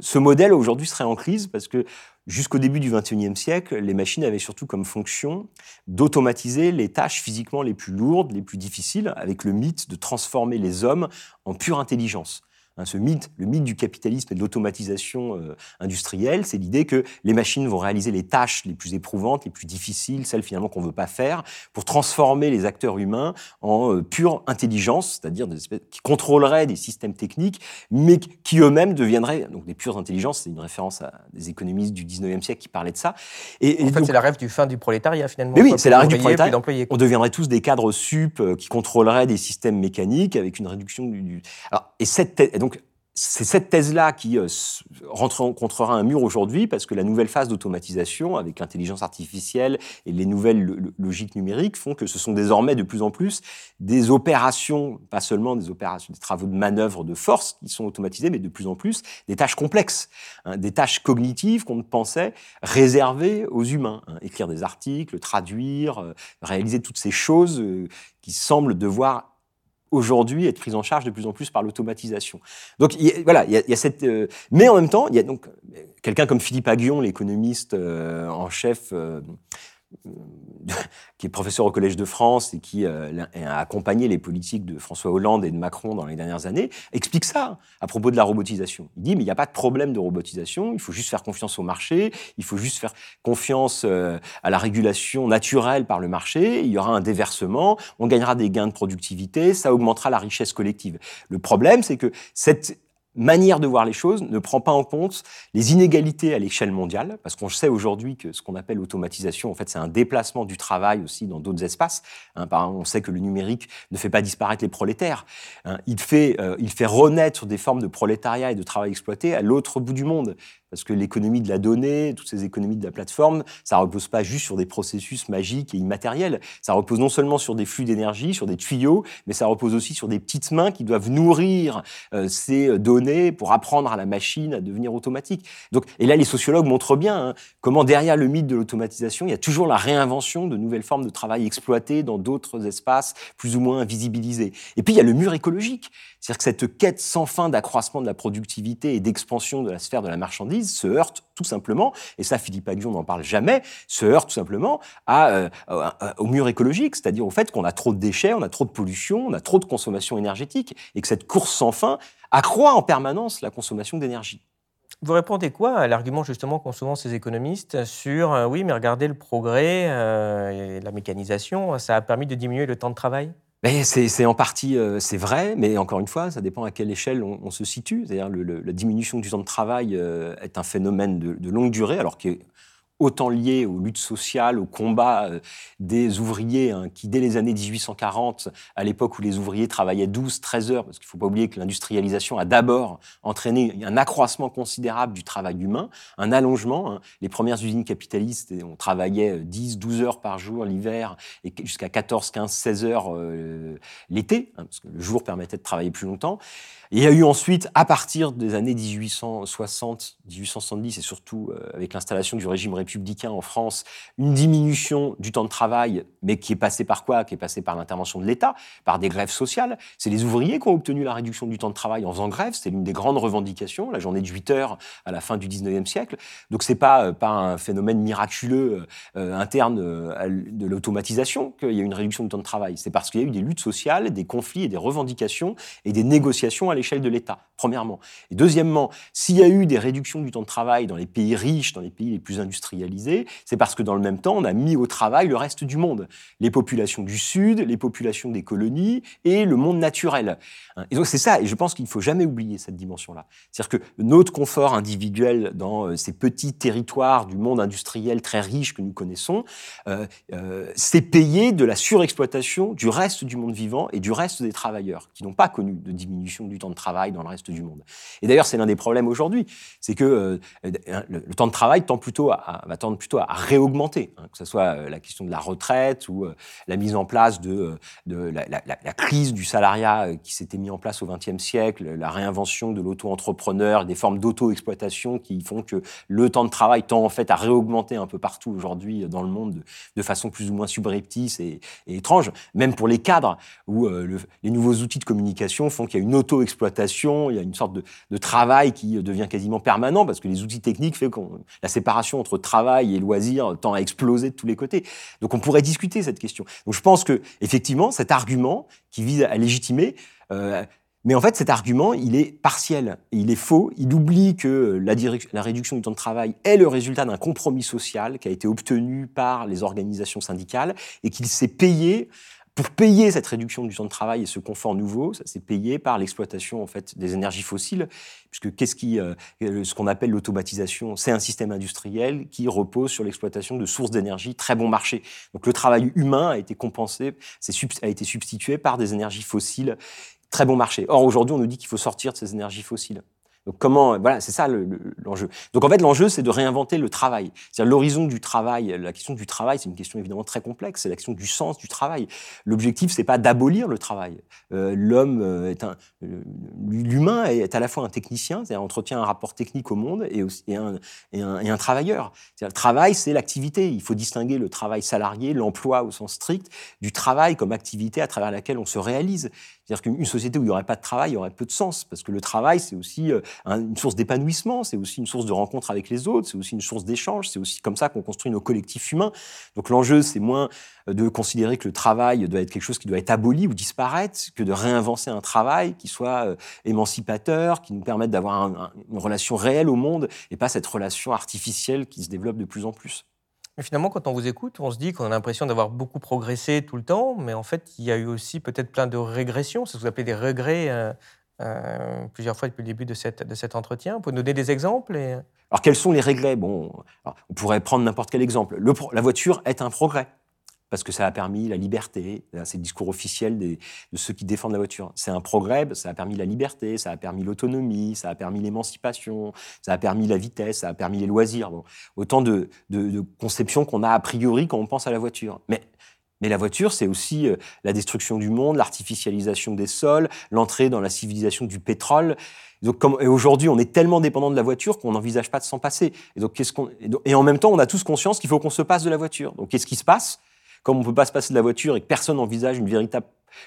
ce modèle aujourd'hui serait en crise parce que jusqu'au début du XXIe siècle, les machines avaient surtout comme fonction d'automatiser les tâches physiquement les plus lourdes, les plus difficiles, avec le mythe de transformer les hommes en pure intelligence. Hein, ce mythe, le mythe du capitalisme et de l'automatisation euh, industrielle, c'est l'idée que les machines vont réaliser les tâches les plus éprouvantes, les plus difficiles, celles finalement qu'on ne veut pas faire, pour transformer les acteurs humains en euh, pure intelligence, c'est-à-dire des espèces qui contrôleraient des systèmes techniques, mais qui eux-mêmes deviendraient donc des pures intelligences. C'est une référence à des économistes du dix-neuvième siècle qui parlaient de ça. Et, en et fait, donc, c'est la rêve du fin du prolétariat finalement. Mais oui, c'est la rêve du prolétariat. On deviendrait tous des cadres sup euh, qui contrôleraient des systèmes mécaniques avec une réduction du. du... Alors, et cette thèse, donc, c'est cette thèse-là qui euh, rencontrera un mur aujourd'hui parce que la nouvelle phase d'automatisation avec l'intelligence artificielle et les nouvelles lo- logiques numériques font que ce sont désormais de plus en plus des opérations, pas seulement des opérations, des travaux de manœuvre de force qui sont automatisés, mais de plus en plus des tâches complexes, hein, des tâches cognitives qu'on ne pensait réservées aux humains. Hein, écrire des articles, traduire, euh, réaliser toutes ces choses euh, qui semblent devoir aujourd'hui être prise en charge de plus en plus par l'automatisation. Donc il y a, voilà, il y a, il y a cette. Euh, mais en même temps, il y a donc quelqu'un comme Philippe Aghion, l'économiste euh, en chef, euh, qui est professeur au Collège de France et qui euh, a accompagné les politiques de François Hollande et de Macron dans les dernières années, explique ça à propos de la robotisation. Il dit mais il n'y a pas de problème de robotisation, il faut juste faire confiance au marché, il faut juste faire confiance euh, à la régulation naturelle par le marché, il y aura un déversement, on gagnera des gains de productivité, ça augmentera la richesse collective. Le problème, c'est que cette manière de voir les choses ne prend pas en compte les inégalités à l'échelle mondiale, parce qu'on sait aujourd'hui que ce qu'on appelle automatisation, en fait, c'est un déplacement du travail aussi dans d'autres espaces. Hein, par exemple, on sait que le numérique ne fait pas disparaître les prolétaires. Hein, il fait, euh, il fait renaître des formes de prolétariat et de travail exploité à l'autre bout du monde. Parce que l'économie de la donnée, toutes ces économies de la plateforme, ça repose pas juste sur des processus magiques et immatériels. Ça repose non seulement sur des flux d'énergie, sur des tuyaux, mais ça repose aussi sur des petites mains qui doivent nourrir euh, ces données pour apprendre à la machine à devenir automatique. Donc, et là, les sociologues montrent bien hein, comment derrière le mythe de l'automatisation, il y a toujours la réinvention de nouvelles formes de travail exploitées dans d'autres espaces plus ou moins invisibilisés. Et puis, il y a le mur écologique. C'est-à-dire que cette quête sans fin d'accroissement de la productivité et d'expansion de la sphère de la marchandise se heurte tout simplement, et ça Philippe Aghion n'en parle jamais, se heurte tout simplement à, euh, à, au mur écologique, c'est-à-dire au fait qu'on a trop de déchets, on a trop de pollution, on a trop de consommation énergétique, et que cette course sans fin accroît en permanence la consommation d'énergie. Vous répondez quoi à l'argument justement qu'ont souvent ces économistes sur euh, « oui, mais regardez le progrès, euh, et la mécanisation, ça a permis de diminuer le temps de travail ». Mais c'est, c'est en partie euh, c'est vrai, mais encore une fois, ça dépend à quelle échelle on, on se situe. C'est-à-dire le, le, la diminution du temps de travail euh, est un phénomène de, de longue durée, alors qui est autant lié aux luttes sociales, aux combats euh, des ouvriers, hein, qui dès les années dix-huit cent quarante, à l'époque où les ouvriers travaillaient douze, treize heures, parce qu'il ne faut pas oublier que l'industrialisation a d'abord entraîné un accroissement considérable du travail humain, un allongement. Hein. Les premières usines capitalistes, on travaillait dix, douze heures par jour l'hiver, et jusqu'à quatorze, quinze, seize heures euh, l'été, hein, parce que le jour permettait de travailler plus longtemps. Et il y a eu ensuite, à partir des années dix-huit cent soixante, dix-huit cent soixante-dix, et surtout euh, avec l'installation du régime républicain en France, une diminution du temps de travail, mais qui est passée par quoi ? Qui est passée par l'intervention de l'État, par des grèves sociales. C'est les ouvriers qui ont obtenu la réduction du temps de travail en faisant grève. C'est l'une des grandes revendications, la journée de huit heures à la fin du dix-neuvième siècle. Donc c'est pas euh, par un phénomène miraculeux euh, interne euh, de l'automatisation qu'il y a eu une réduction du temps de travail. C'est parce qu'il y a eu des luttes sociales, des conflits et des revendications et des négociations à l'échelle de l'État, premièrement. Et deuxièmement, s'il y a eu des réductions du temps de travail dans les pays riches, dans les pays les plus industrialisés, c'est parce que dans le même temps, on a mis au travail le reste du monde. Les populations du Sud, les populations des colonies et le monde naturel. Et donc c'est ça, et je pense qu'il ne faut jamais oublier cette dimension-là. C'est-à-dire que notre confort individuel dans ces petits territoires du monde industriel très riche que nous connaissons, euh, euh, c'est payé de la surexploitation du reste du monde vivant et du reste des travailleurs, qui n'ont pas connu de diminution du temps de travail dans le reste du monde. Et d'ailleurs, c'est l'un des problèmes aujourd'hui, c'est que euh, le, le temps de travail tend plutôt à, à, va tendre plutôt à réaugmenter, hein, que ce soit la question de la retraite ou euh, la mise en place de, de la, la, la crise du salariat qui s'était mis en place au vingtième siècle, la réinvention de l'auto-entrepreneur, des formes d'auto-exploitation qui font que le temps de travail tend en fait à réaugmenter un peu partout aujourd'hui dans le monde de, de façon plus ou moins subreptice et, et étrange, même pour les cadres où euh, le, les nouveaux outils de communication font qu'il y a une auto-exploitation exploitation, il y a une sorte de, de travail qui devient quasiment permanent parce que les outils techniques font que la séparation entre travail et loisirs tend à exploser de tous les côtés. Donc on pourrait discuter cette question. Donc je pense que effectivement cet argument qui vise à légitimer euh, Mais en fait, cet argument, il est partiel, il est faux. Il oublie que la, la réduction du temps de travail est le résultat d'un compromis social qui a été obtenu par les organisations syndicales et qu'il s'est payé, pour payer cette réduction du temps de travail et ce confort nouveau, ça s'est payé par l'exploitation en fait, des énergies fossiles, puisque qu'est-ce qui, euh, ce qu'on appelle l'automatisation, c'est un système industriel qui repose sur l'exploitation de sources d'énergie très bon marché. Donc le travail humain a été compensé, a été substitué par des énergies fossiles très bon marché. Or, aujourd'hui, on nous dit qu'il faut sortir de ces énergies fossiles. Donc, comment, voilà, c'est ça le, le, l'enjeu. Donc, en fait, l'enjeu, c'est de réinventer le travail. C'est-à-dire l'horizon du travail. La question du travail, c'est une question évidemment très complexe. C'est la question du sens du travail. L'objectif, c'est pas d'abolir le travail. Euh, l'homme est un, euh, l'humain est à la fois un technicien, c'est-à-dire entretient un rapport technique au monde et, aussi, et, un, et, un, et un travailleur. C'est-à-dire le travail, c'est l'activité. Il faut distinguer le travail salarié, l'emploi au sens strict, du travail comme activité à travers laquelle on se réalise. C'est-à-dire qu'une société où il n'y aurait pas de travail, il y aurait peu de sens. Parce que le travail, c'est aussi une source d'épanouissement, c'est aussi une source de rencontre avec les autres, c'est aussi une source d'échange, c'est aussi comme ça qu'on construit nos collectifs humains. Donc l'enjeu, c'est moins de considérer que le travail doit être quelque chose qui doit être aboli ou disparaître, que de réinventer un travail qui soit émancipateur, qui nous permette d'avoir un, un, une relation réelle au monde et pas cette relation artificielle qui se développe de plus en plus. Mais finalement, quand on vous écoute, on se dit qu'on a l'impression d'avoir beaucoup progressé tout le temps, mais en fait, il y a eu aussi peut-être plein de régressions, c'est ce que vous appelez des regrets euh, euh, plusieurs fois depuis le début de, cette, de cet entretien. Vous pouvez nous donner des exemples et... Alors, quels sont les regrets ? Bon, alors, on pourrait prendre n'importe quel exemple. Le, la voiture est un progrès, parce que ça a permis la liberté. C'est le discours officiel des, de ceux qui défendent la voiture. C'est un progrès, ça a permis la liberté, ça a permis l'autonomie, ça a permis l'émancipation, ça a permis la vitesse, ça a permis les loisirs. Bon, autant de, de, de conceptions qu'on a a priori quand on pense à la voiture. Mais, mais la voiture, c'est aussi la destruction du monde, l'artificialisation des sols, l'entrée dans la civilisation du pétrole. Donc, comme, et aujourd'hui, on est tellement dépendant de la voiture qu'on n'envisage pas de s'en passer. Et, donc, qu'est-ce qu'on, et, donc, et en même temps, on a tous conscience qu'il faut qu'on se passe de la voiture. Donc, qu'est-ce qui se passe ? Comme on ne peut pas se passer de la voiture et que personne n'envisage une véritable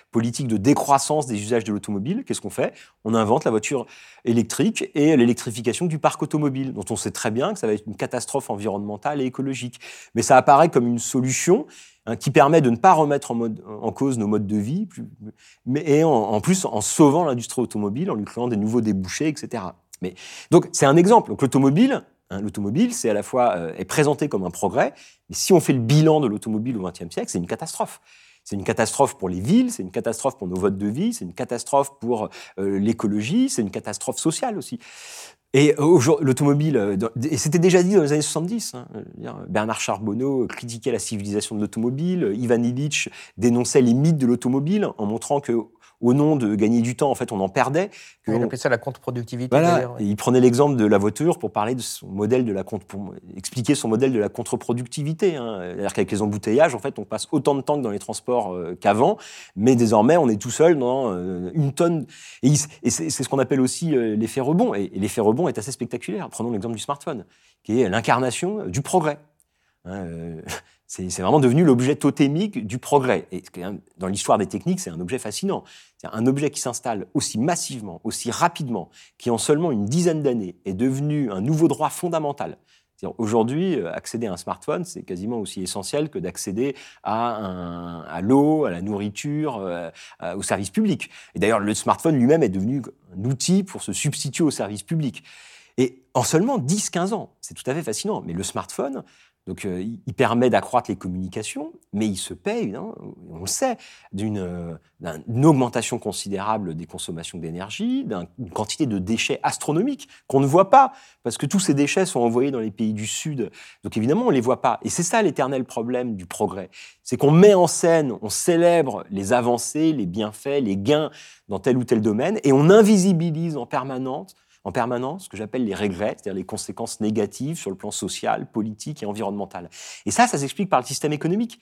politique de décroissance des usages de l'automobile, qu'est-ce qu'on fait ? On invente la voiture électrique et l'électrification du parc automobile, dont on sait très bien que ça va être une catastrophe environnementale et écologique. Mais ça apparaît comme une solution hein, qui permet de ne pas remettre en, mode, en cause nos modes de vie, plus, mais, et en, en plus en sauvant l'industrie automobile, en lui créant des nouveaux débouchés, et cetera. Mais, donc c'est un exemple. Donc l'automobile... L'automobile, c'est à la fois euh, est présenté comme un progrès, mais si on fait le bilan de l'automobile au XXe siècle, c'est une catastrophe. C'est une catastrophe pour les villes, c'est une catastrophe pour nos modes de vie, c'est une catastrophe pour euh, l'écologie, c'est une catastrophe sociale aussi. Et aujourd'hui, l'automobile, et c'était déjà dit dans les années soixante-dix, hein, Bernard Charbonneau critiquait la civilisation de l'automobile, Ivan Illich dénonçait les mythes de l'automobile en montrant que au nom de gagner du temps, en fait, on en perdait. On appelait ça la contre-productivité. Voilà, ouais. Il prenait l'exemple de la voiture pour parler de son modèle de la contre, pour expliquer son modèle de la contre-productivité. Hein. C'est-à-dire qu'avec les embouteillages, en fait, on passe autant de temps que dans les transports euh, qu'avant, mais désormais, on est tout seul dans euh, une tonne. Et, il, et c'est, c'est ce qu'on appelle aussi euh, l'effet rebond. Et, et l'effet rebond est assez spectaculaire. Prenons l'exemple du smartphone, qui est l'incarnation du progrès. Hein, euh, c'est, c'est vraiment devenu l'objet totémique du progrès. Et dans l'histoire des techniques, c'est un objet fascinant. C'est un objet qui s'installe aussi massivement, aussi rapidement, qui en seulement une dizaine d'années est devenu un nouveau droit fondamental. C'est-à-dire aujourd'hui, accéder à un smartphone, c'est quasiment aussi essentiel que d'accéder à, un, à l'eau, à la nourriture, euh, euh, aux services publics. Et d'ailleurs, le smartphone lui-même est devenu un outil pour se substituer aux services publics. Et en seulement dix à quinze ans, c'est tout à fait fascinant. Mais le smartphone... Donc, euh, il permet d'accroître les communications, mais il se paye, hein, on le sait, d'une, euh, d'une augmentation considérable des consommations d'énergie, d'un, d'une quantité de déchets astronomiques qu'on ne voit pas, parce que tous ces déchets sont envoyés dans les pays du Sud. Donc, évidemment, on ne les voit pas. Et c'est ça l'éternel problème du progrès. C'est qu'on met en scène, on célèbre les avancées, les bienfaits, les gains dans tel ou tel domaine, et on invisibilise en permanence en permanence, ce que j'appelle les regrets, c'est-à-dire les conséquences négatives sur le plan social, politique et environnemental. Et ça, ça s'explique par le système économique.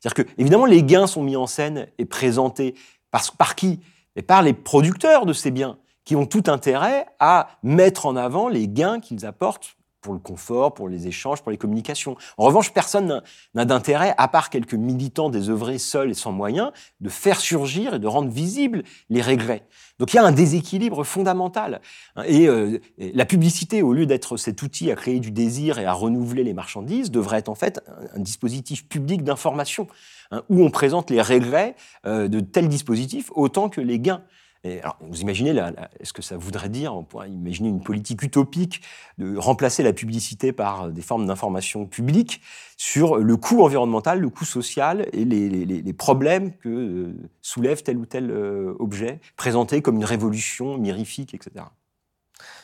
C'est-à-dire que, évidemment, les gains sont mis en scène et présentés par, par qui ? Et par les producteurs de ces biens, qui ont tout intérêt à mettre en avant les gains qu'ils apportent pour le confort, pour les échanges, pour les communications. En revanche, personne n'a, n'a d'intérêt, à part quelques militants désœuvrés seuls et sans moyens, de faire surgir et de rendre visibles les regrets. Donc il y a un déséquilibre fondamental. Et, euh, et la publicité, au lieu d'être cet outil à créer du désir et à renouveler les marchandises, devrait être en fait un, un dispositif public d'information, hein, où on présente les regrets euh, de tels dispositifs autant que les gains. Et alors, vous imaginez là, là, ce que ça voudrait dire. On pourrait imaginer une politique utopique de remplacer la publicité par des formes d'information publique sur le coût environnemental, le coût social et les, les, les problèmes que euh, soulève tel ou tel euh, objet, présenté comme une révolution mirifique, et cetera.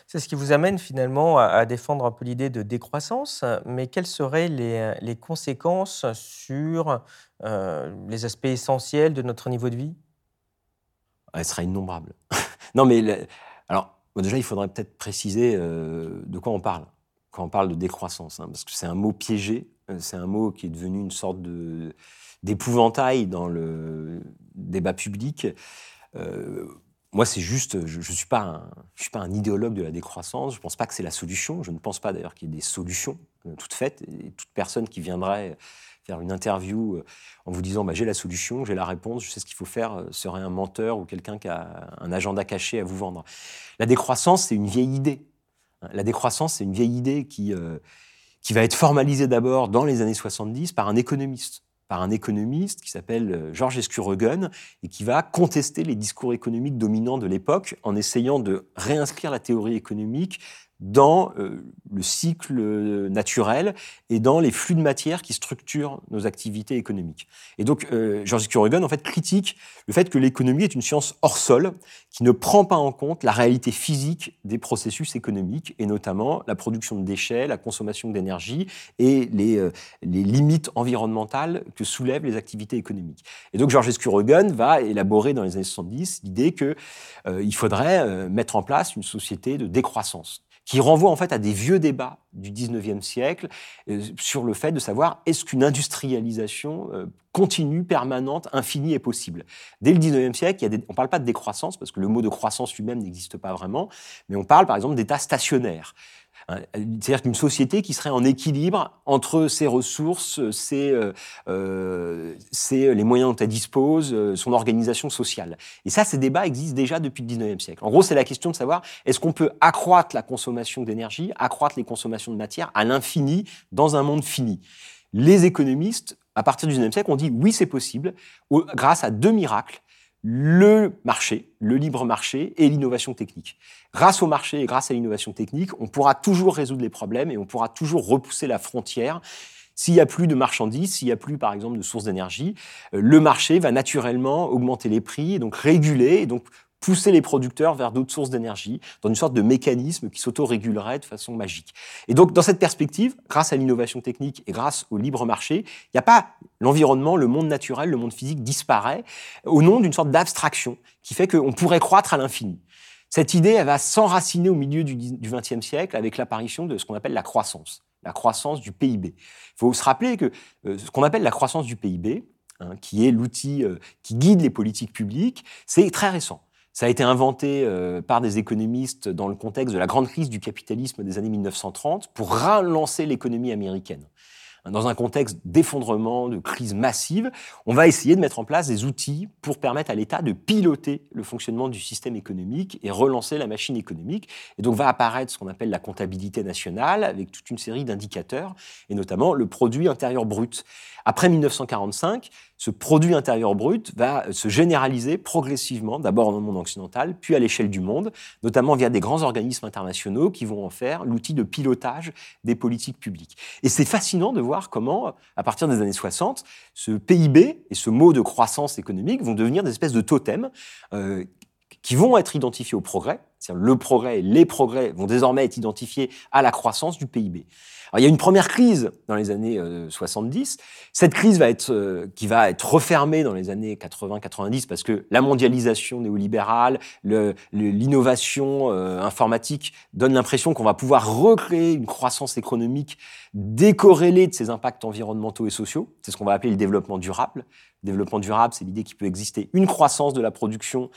C'est ce qui vous amène finalement à, à défendre un peu l'idée de décroissance, mais quelles seraient les, les conséquences sur euh, les aspects essentiels de notre niveau de vie ? Elle sera innombrable. Non, mais le, alors déjà, il faudrait peut-être préciser euh, de quoi on parle quand on parle de décroissance, hein, parce que c'est un mot piégé, c'est un mot qui est devenu une sorte de, d'épouvantail dans le débat public. Euh, Moi, c'est juste, je ne je suis, suis pas un idéologue de la décroissance, je ne pense pas que c'est la solution, je ne pense pas d'ailleurs qu'il y ait des solutions euh, toutes faites, et toute personne qui viendrait faire une interview euh, en vous disant bah, « j'ai la solution, j'ai la réponse, je sais ce qu'il faut faire » serait un menteur ou quelqu'un qui a un agenda caché à vous vendre. La décroissance, c'est une vieille idée. La décroissance, c'est une vieille idée qui, euh, qui va être formalisée d'abord dans les années soixante-dix par un économiste. par un économiste qui s'appelle Georgescu-Roegen et qui va contester les discours économiques dominants de l'époque en essayant de réinscrire la théorie économique dans euh, le cycle naturel et dans les flux de matière qui structurent nos activités économiques. Et donc, euh, Georgescu-Roegen, en fait, critique le fait que l'économie est une science hors sol qui ne prend pas en compte la réalité physique des processus économiques et notamment la production de déchets, la consommation d'énergie et les, euh, les limites environnementales que soulèvent les activités économiques. Et donc, Georgescu-Roegen va élaborer dans les années soixante-dix l'idée qu'il euh, faudrait euh, mettre en place une société de décroissance, qui renvoie en fait à des vieux débats du dix-neuvième siècle euh, sur le fait de savoir est-ce qu'une industrialisation euh, continue, permanente, infinie est possible. Dès le dix-neuvième siècle, il y a des... on ne parle pas de décroissance, parce que le mot de croissance lui-même n'existe pas vraiment, mais on parle par exemple d'état stationnaire. C'est-à-dire qu'une société qui serait en équilibre entre ses ressources, ses, euh, ses, les moyens dont elle dispose, son organisation sociale. Et ça, ces débats existent déjà depuis le dix-neuvième siècle. En gros, c'est la question de savoir est-ce qu'on peut accroître la consommation d'énergie, accroître les consommations de matière à l'infini dans un monde fini. Les économistes, à partir du dix-neuvième siècle, ont dit oui, c'est possible, grâce à deux miracles. Le marché, le libre marché et l'innovation technique. Grâce au marché et grâce à l'innovation technique, on pourra toujours résoudre les problèmes et on pourra toujours repousser la frontière. S'il n'y a plus de marchandises, s'il n'y a plus, par exemple, de sources d'énergie, le marché va naturellement augmenter les prix et donc réguler et donc pousser les producteurs vers d'autres sources d'énergie dans une sorte de mécanisme qui s'auto-régulerait de façon magique. Et donc, dans cette perspective, grâce à l'innovation technique et grâce au libre marché, il n'y a pas l'environnement, le monde naturel, le monde physique disparaît au nom d'une sorte d'abstraction qui fait qu'on pourrait croître à l'infini. Cette idée, elle va s'enraciner au milieu du vingtième siècle avec l'apparition de ce qu'on appelle la croissance, la croissance du P I B. Il faut se rappeler que euh, ce qu'on appelle la croissance du P I B, hein, qui est l'outil euh, qui guide les politiques publiques, c'est très récent. Ça a été inventé euh, par des économistes dans le contexte de la grande crise du capitalisme des années mille neuf cent trente pour relancer l'économie américaine. Dans un contexte d'effondrement, de crise massive, on va essayer de mettre en place des outils pour permettre à l'État de piloter le fonctionnement du système économique et relancer la machine économique. Et donc va apparaître ce qu'on appelle la comptabilité nationale avec toute une série d'indicateurs et notamment le produit intérieur brut. Après mille neuf cent quarante-cinq, ce produit intérieur brut va se généraliser progressivement, d'abord dans le monde occidental, puis à l'échelle du monde, notamment via des grands organismes internationaux qui vont en faire l'outil de pilotage des politiques publiques. Et c'est fascinant de voir comment, à partir des années soixante, ce P I B et ce mot de croissance économique vont devenir des espèces de totems euh, qui vont être identifiés au progrès. C'est-à-dire le progrès et les progrès vont désormais être identifiés à la croissance du P I B. Alors, il y a une première crise dans les années euh, soixante-dix. Cette crise va être, euh, qui va être refermée dans les années quatre-vingts quatre-vingt-dix parce que la mondialisation néolibérale, le, le, l'innovation euh, informatique donne l'impression qu'on va pouvoir recréer une croissance économique décorrélée de ses impacts environnementaux et sociaux. C'est ce qu'on va appeler le développement durable. Le développement durable, c'est l'idée qu'il peut exister une croissance de la production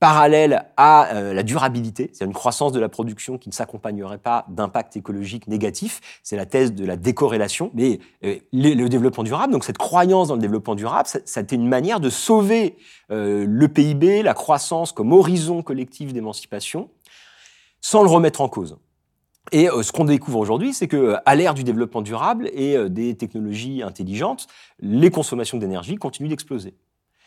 parallèle à euh, la durabilité, c'est-à-dire une croissance de la production qui ne s'accompagnerait pas d'impact écologique négatif. C'est la thèse de la décorrélation. Mais euh, le, le développement durable, donc cette croyance dans le développement durable, ça, ça a été une manière de sauver euh, le P I B, la croissance comme horizon collectif d'émancipation, sans le remettre en cause. Et euh, ce qu'on découvre aujourd'hui, c'est que à l'ère du développement durable et euh, des technologies intelligentes, les consommations d'énergie continuent d'exploser.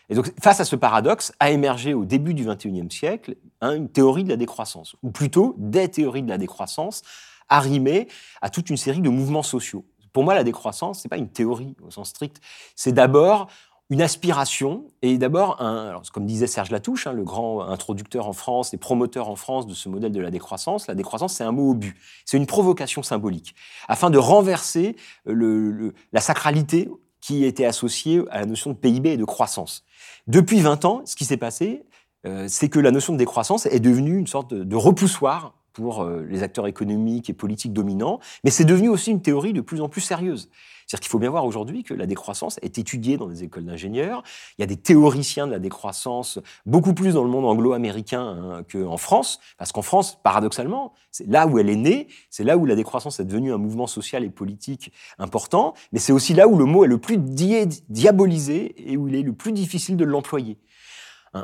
Et donc, face à ce paradoxe, a émergé au début du vingt et unième siècle hein, une théorie de la décroissance, ou plutôt des théories de la décroissance arrimées à toute une série de mouvements sociaux. Pour moi, la décroissance, ce n'est pas une théorie au sens strict, c'est d'abord une aspiration et d'abord, un, alors, comme disait Serge Latouche, hein, le grand introducteur en France et promoteur en France de ce modèle de la décroissance, la décroissance, c'est un mot au but, c'est une provocation symbolique, afin de renverser le, le, la sacralité qui était associée à la notion de P I B et de croissance. Depuis vingt ans, ce qui s'est passé, euh, c'est que la notion de décroissance est devenue une sorte de, de repoussoir pour euh, les acteurs économiques et politiques dominants, mais c'est devenu aussi une théorie de plus en plus sérieuse. C'est-à-dire qu'il faut bien voir aujourd'hui que la décroissance est étudiée dans des écoles d'ingénieurs. Il y a des théoriciens de la décroissance beaucoup plus dans le monde anglo-américain hein, qu'en France, parce qu'en France, paradoxalement, c'est là où elle est née, c'est là où la décroissance est devenue un mouvement social et politique important, mais c'est aussi là où le mot est le plus di- diabolisé et où il est le plus difficile de l'employer.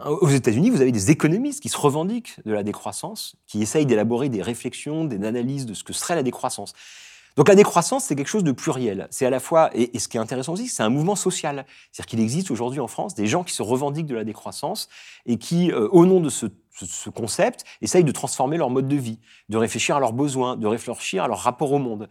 Aux États-Unis, vous avez des économistes qui se revendiquent de la décroissance, qui essayent d'élaborer des réflexions, des analyses de ce que serait la décroissance. Donc la décroissance, c'est quelque chose de pluriel. C'est à la fois, et, et ce qui est intéressant aussi, c'est un mouvement social. C'est-à-dire qu'il existe aujourd'hui en France des gens qui se revendiquent de la décroissance et qui, euh, au nom de ce, ce, ce concept, essayent de transformer leur mode de vie, de réfléchir à leurs besoins, de réfléchir à leur rapport au monde.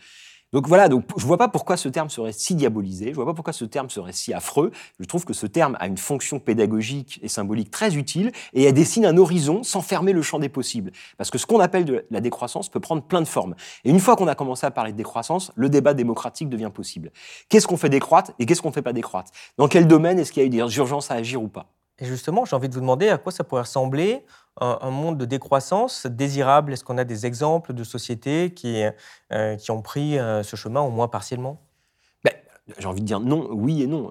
Donc voilà, donc, je ne vois pas pourquoi ce terme serait si diabolisé, je ne vois pas pourquoi ce terme serait si affreux. Je trouve que ce terme a une fonction pédagogique et symbolique très utile et elle dessine un horizon sans fermer le champ des possibles. Parce que ce qu'on appelle de la décroissance peut prendre plein de formes. Et une fois qu'on a commencé à parler de décroissance, le débat démocratique devient possible. Qu'est-ce qu'on fait décroître et qu'est-ce qu'on ne fait pas décroître ? Dans quel domaine est-ce qu'il y a eu des urgences à agir ou pas ? Et justement, j'ai envie de vous demander à quoi ça pourrait ressembler un, un monde de décroissance désirable. Est-ce qu'on a des exemples de sociétés qui, euh, qui ont pris euh, ce chemin, au moins partiellement ? ben, J'ai envie de dire non, oui et non.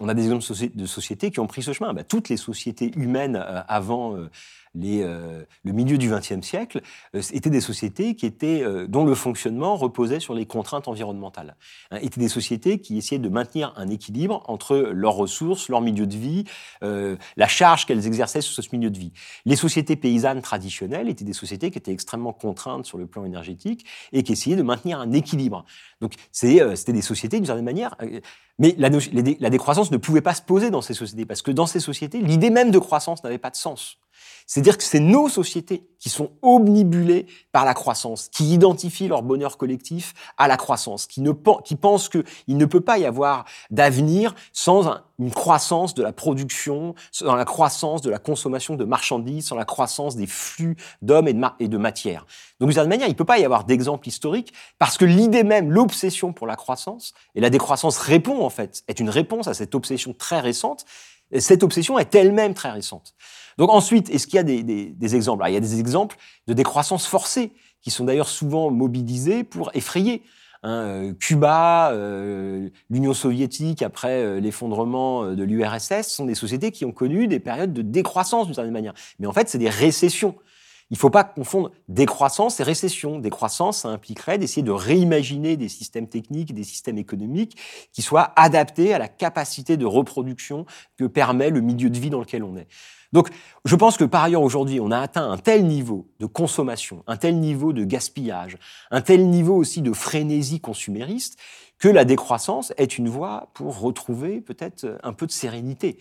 On a des exemples de sociétés qui ont pris ce chemin. Ben, toutes les sociétés humaines euh, avant euh, les, euh, le milieu du vingtième siècle euh, étaient des sociétés qui étaient, euh, dont le fonctionnement reposait sur les contraintes environnementales. Hein, étaient des sociétés qui essayaient de maintenir un équilibre entre leurs ressources, leur milieu de vie, euh, la charge qu'elles exerçaient sur ce milieu de vie. Les sociétés paysannes traditionnelles étaient des sociétés qui étaient extrêmement contraintes sur le plan énergétique et qui essayaient de maintenir un équilibre. Donc c'est, euh, c'était des sociétés d'une certaine manière... Euh, Mais la, les, la décroissance ne pouvait pas se poser dans ces sociétés, parce que dans ces sociétés, l'idée même de croissance n'avait pas de sens. C'est-à-dire que c'est nos sociétés qui sont obnubilées par la croissance, qui identifient leur bonheur collectif à la croissance, qui, ne, qui pensent qu'il ne peut pas y avoir d'avenir sans un, une croissance de la production, sans la croissance de la consommation de marchandises, sans la croissance des flux d'hommes et de, ma, et de matières. Donc, d'une certaine manière, il ne peut pas y avoir d'exemple historique, parce que l'idée même, l'obsession pour la croissance, et la décroissance répond en fait, est une réponse à cette obsession très récente. Et cette obsession est elle-même très récente. Donc ensuite, est-ce qu'il y a des, des, des exemples ? Alors, il y a des exemples de décroissance forcée, qui sont d'ailleurs souvent mobilisés pour effrayer. Hein, Cuba, euh, l'Union soviétique après euh, l'effondrement de l'U R S S, sont des sociétés qui ont connu des périodes de décroissance d'une certaine manière. Mais en fait, c'est des récessions. Il ne faut pas confondre décroissance et récession. Décroissance, ça impliquerait d'essayer de réimaginer des systèmes techniques, des systèmes économiques qui soient adaptés à la capacité de reproduction que permet le milieu de vie dans lequel on est. Donc, je pense que par ailleurs, aujourd'hui, on a atteint un tel niveau de consommation, un tel niveau de gaspillage, un tel niveau aussi de frénésie consumériste, que la décroissance est une voie pour retrouver peut-être un peu de sérénité.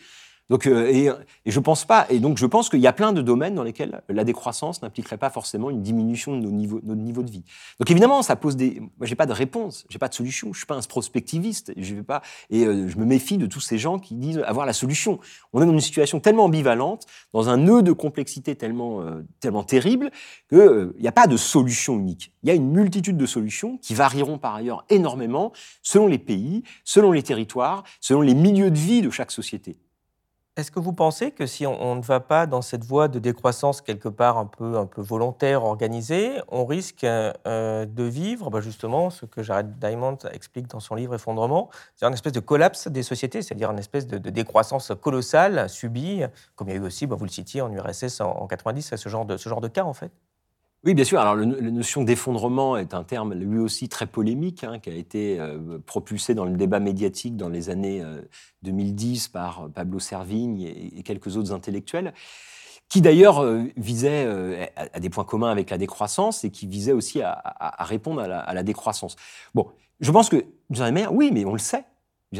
Donc, et, et je pense pas. Et donc, je pense qu'il y a plein de domaines dans lesquels la décroissance n'impliquerait pas forcément une diminution de nos niveaux, notre niveau de vie. Donc, évidemment, ça pose des. Moi, j'ai pas de réponse, j'ai pas de solution. Je suis pas un prospectiviste. Je vais pas. Et euh, je me méfie de tous ces gens qui disent avoir la solution. On est dans une situation tellement ambivalente, dans un nœud de complexité tellement, euh, tellement terrible que euh, y a pas de solution unique. Il y a une multitude de solutions qui varieront par ailleurs énormément selon les pays, selon les territoires, selon les milieux de vie de chaque société. Est-ce que vous pensez que si on, on ne va pas dans cette voie de décroissance quelque part un peu, un peu volontaire, organisée, on risque euh, de vivre ben justement ce que Jared Diamond explique dans son livre « Effondrement », c'est-à-dire une espèce de collapse des sociétés, c'est-à-dire une espèce de, de décroissance colossale subie, comme il y a eu aussi, ben vous le citiez, en U R S S en, en quatre-vingt-dix, ce genre de, ce genre de cas en fait. Oui, bien sûr. Alors, le, la notion d'effondrement est un terme, lui aussi, très polémique, hein, qui a été euh, propulsé dans le débat médiatique dans les années euh, deux mille dix par Pablo Servigne et, et quelques autres intellectuels, qui d'ailleurs euh, visait euh, à, à des points communs avec la décroissance et qui visait aussi à, à, à répondre à la, à la décroissance. Bon, je pense que, d'une certaine manière, oui, mais on le sait.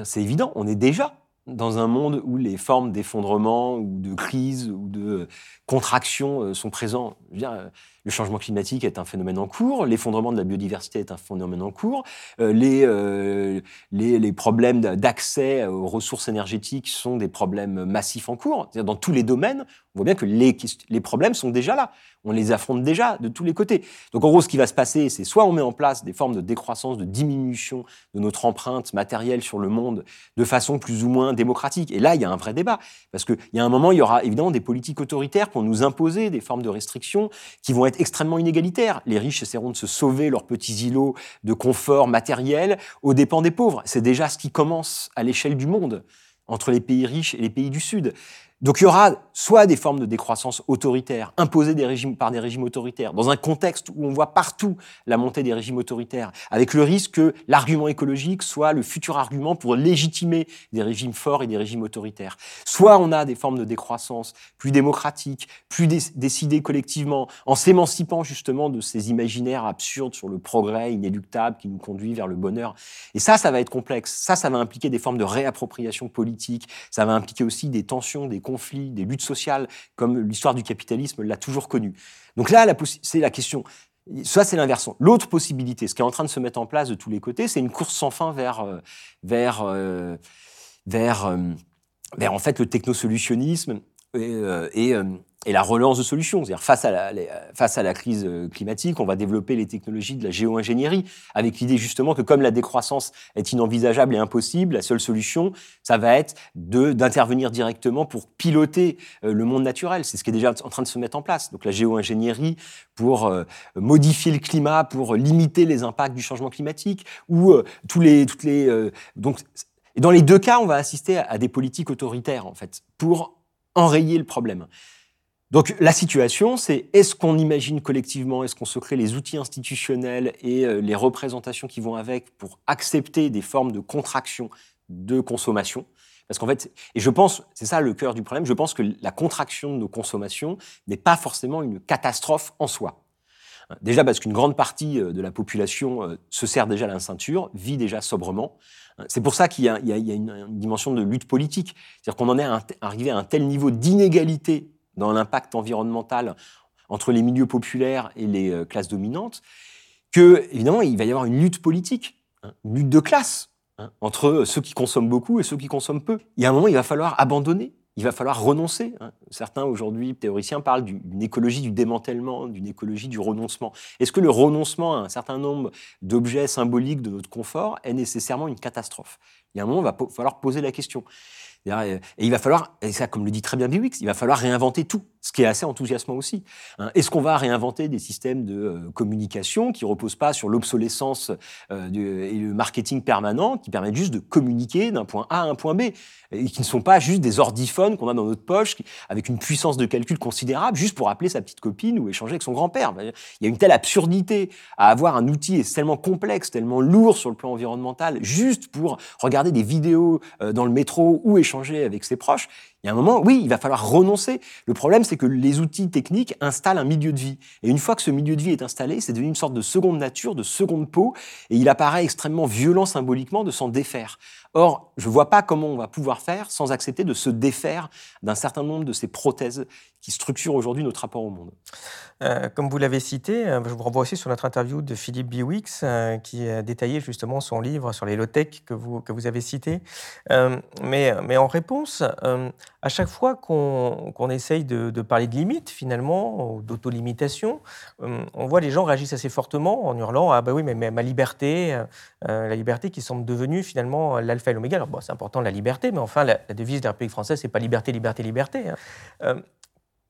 C'est évident, on est déjà dans un monde où les formes d'effondrement ou de crise ou de contraction sont présentes. Je veux dire, le changement climatique est un phénomène en cours, l'effondrement de la biodiversité est un phénomène en cours, les, euh, les, les problèmes d'accès aux ressources énergétiques sont des problèmes massifs en cours. C'est-à-dire, dans tous les domaines, on voit bien que les, les problèmes sont déjà là, on les affronte déjà de tous les côtés. Donc en gros, ce qui va se passer, c'est soit on met en place des formes de décroissance, de diminution de notre empreinte matérielle sur le monde de façon plus ou moins démocratique. Et là, il y a un vrai débat. Parce qu'il y a un moment, il y aura évidemment des politiques autoritaires pour nous imposer des formes de restrictions qui vont être extrêmement inégalitaires. Les riches essaieront de se sauver leurs petits îlots de confort matériel aux dépens des pauvres. C'est déjà ce qui commence à l'échelle du monde, entre les pays riches et les pays du Sud. Donc il y aura soit des formes de décroissance autoritaire, imposées des régimes, par des régimes autoritaires, dans un contexte où on voit partout la montée des régimes autoritaires, avec le risque que l'argument écologique soit le futur argument pour légitimer des régimes forts et des régimes autoritaires. Soit on a des formes de décroissance plus démocratiques, plus dé- décidées collectivement, en s'émancipant justement de ces imaginaires absurdes sur le progrès inéluctable qui nous conduit vers le bonheur. Et ça, ça va être complexe. Ça, ça va impliquer des formes de réappropriation politique, ça va impliquer aussi des tensions, des conflits, des luttes sociales, comme l'histoire du capitalisme l'a toujours connue. Donc là, la possi- c'est la question. Ça, c'est l'inversion. L'autre possibilité, ce qui est en train de se mettre en place de tous les côtés, c'est une course sans fin vers, euh, vers, euh, vers, euh, vers en fait, le technosolutionnisme et, euh, et, euh, et la relance de solutions. C'est-à-dire, face à la, les, face à la crise climatique, on va développer les technologies de la géo-ingénierie, avec l'idée justement que comme la décroissance est inenvisageable et impossible, la seule solution, ça va être de, d'intervenir directement pour piloter le monde naturel. C'est ce qui est déjà en train de se mettre en place. Donc la géo-ingénierie pour euh, modifier le climat, pour limiter les impacts du changement climatique, ou euh, tous les... Toutes les euh, donc, et dans les deux cas, on va assister à, à des politiques autoritaires, en fait, pour enrayer le problème. Donc la situation, c'est est-ce qu'on imagine collectivement, est-ce qu'on se crée les outils institutionnels et euh, les représentations qui vont avec pour accepter des formes de contraction de consommation ? Parce qu'en fait, et je pense, c'est ça le cœur du problème, je pense que la contraction de nos consommations n'est pas forcément une catastrophe en soi. Déjà parce qu'une grande partie de la population se serre déjà la ceinture, vit déjà sobrement. C'est pour ça qu'il y a, il y a, il y a une dimension de lutte politique. C'est-à-dire qu'on en est arrivé à un tel niveau d'inégalité dans l'impact environnemental entre les milieux populaires et les classes dominantes que, évidemment, il va y avoir une lutte politique, une lutte de classe, hein, entre ceux qui consomment beaucoup et ceux qui consomment peu. Il y a un moment, il va falloir abandonner. Il va falloir renoncer. Certains, aujourd'hui, théoriciens, parlent d'une écologie du démantèlement, d'une écologie du renoncement. Est-ce que le renoncement à un certain nombre d'objets symboliques de notre confort est nécessairement une catastrophe ? Il y a un moment, il va falloir poser la question. Et il va falloir, et ça, comme le dit très bien Bihouix, il va falloir réinventer tout, ce qui est assez enthousiasmant aussi. Est-ce qu'on va réinventer des systèmes de communication qui ne reposent pas sur l'obsolescence et le marketing permanent, qui permettent juste de communiquer d'un point A à un point B, et qui ne sont pas juste des ordiphones qu'on a dans notre poche, avec une puissance de calcul considérable, juste pour appeler sa petite copine ou échanger avec son grand-père. Il y a une telle absurdité à avoir un outil tellement complexe, tellement lourd sur le plan environnemental, juste pour regarder des vidéos dans le métro ou échanger avec ses proches. Il y a un moment, oui, il va falloir renoncer. Le problème, c'est que les outils techniques installent un milieu de vie. Et une fois que ce milieu de vie est installé, c'est devenu une sorte de seconde nature, de seconde peau, et il apparaît extrêmement violent symboliquement de s'en défaire. Or, je ne vois pas comment on va pouvoir faire sans accepter de se défaire d'un certain nombre de ces prothèses qui structurent aujourd'hui notre rapport au monde. Euh, comme vous l'avez cité, je vous renvoie aussi sur notre interview de Philippe Bihouix, euh, qui a détaillé justement son livre sur les low-tech que vous, que vous avez cité. Euh, mais, mais en réponse, euh, à chaque fois qu'on, qu'on essaye de, de parler de limites, finalement, ou d'autolimitation, euh, on voit les gens réagissent assez fortement en hurlant « Ah ben oui, mais, mais ma liberté, euh, la liberté qui semble devenue finalement l'alpha et l'oméga ». Alors bon, c'est important la liberté, mais enfin, la, la devise de la République française, c'est pas « liberté, liberté, liberté hein. ». Euh,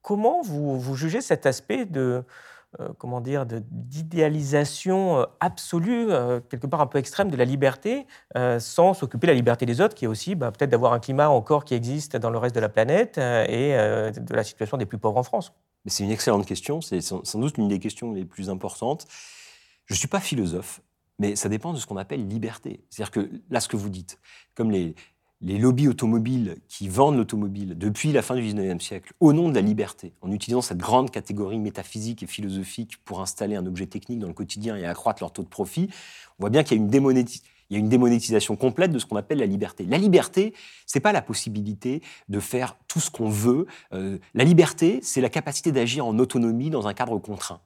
Comment vous, vous jugez cet aspect de, euh, comment dire, de, d'idéalisation euh, absolue, euh, quelque part un peu extrême, de la liberté, euh, sans s'occuper de la liberté des autres, qui est aussi bah, peut-être d'avoir un climat encore qui existe dans le reste de la planète euh, et euh, de la situation des plus pauvres en France ? C'est une excellente question, c'est sans, sans doute l'une des questions les plus importantes. Je ne suis pas philosophe, mais ça dépend de ce qu'on appelle liberté. C'est-à-dire que là, ce que vous dites, comme les... les lobbies automobiles qui vendent l'automobile depuis la fin du dix-neuvième siècle au nom de la liberté, en utilisant cette grande catégorie métaphysique et philosophique pour installer un objet technique dans le quotidien et accroître leur taux de profit, on voit bien qu'il y a une démonétisation. Il y a une démonétisation complète de ce qu'on appelle la liberté. La liberté, c'est pas la possibilité de faire tout ce qu'on veut. Euh, la liberté, c'est la capacité d'agir en autonomie dans un cadre contraint.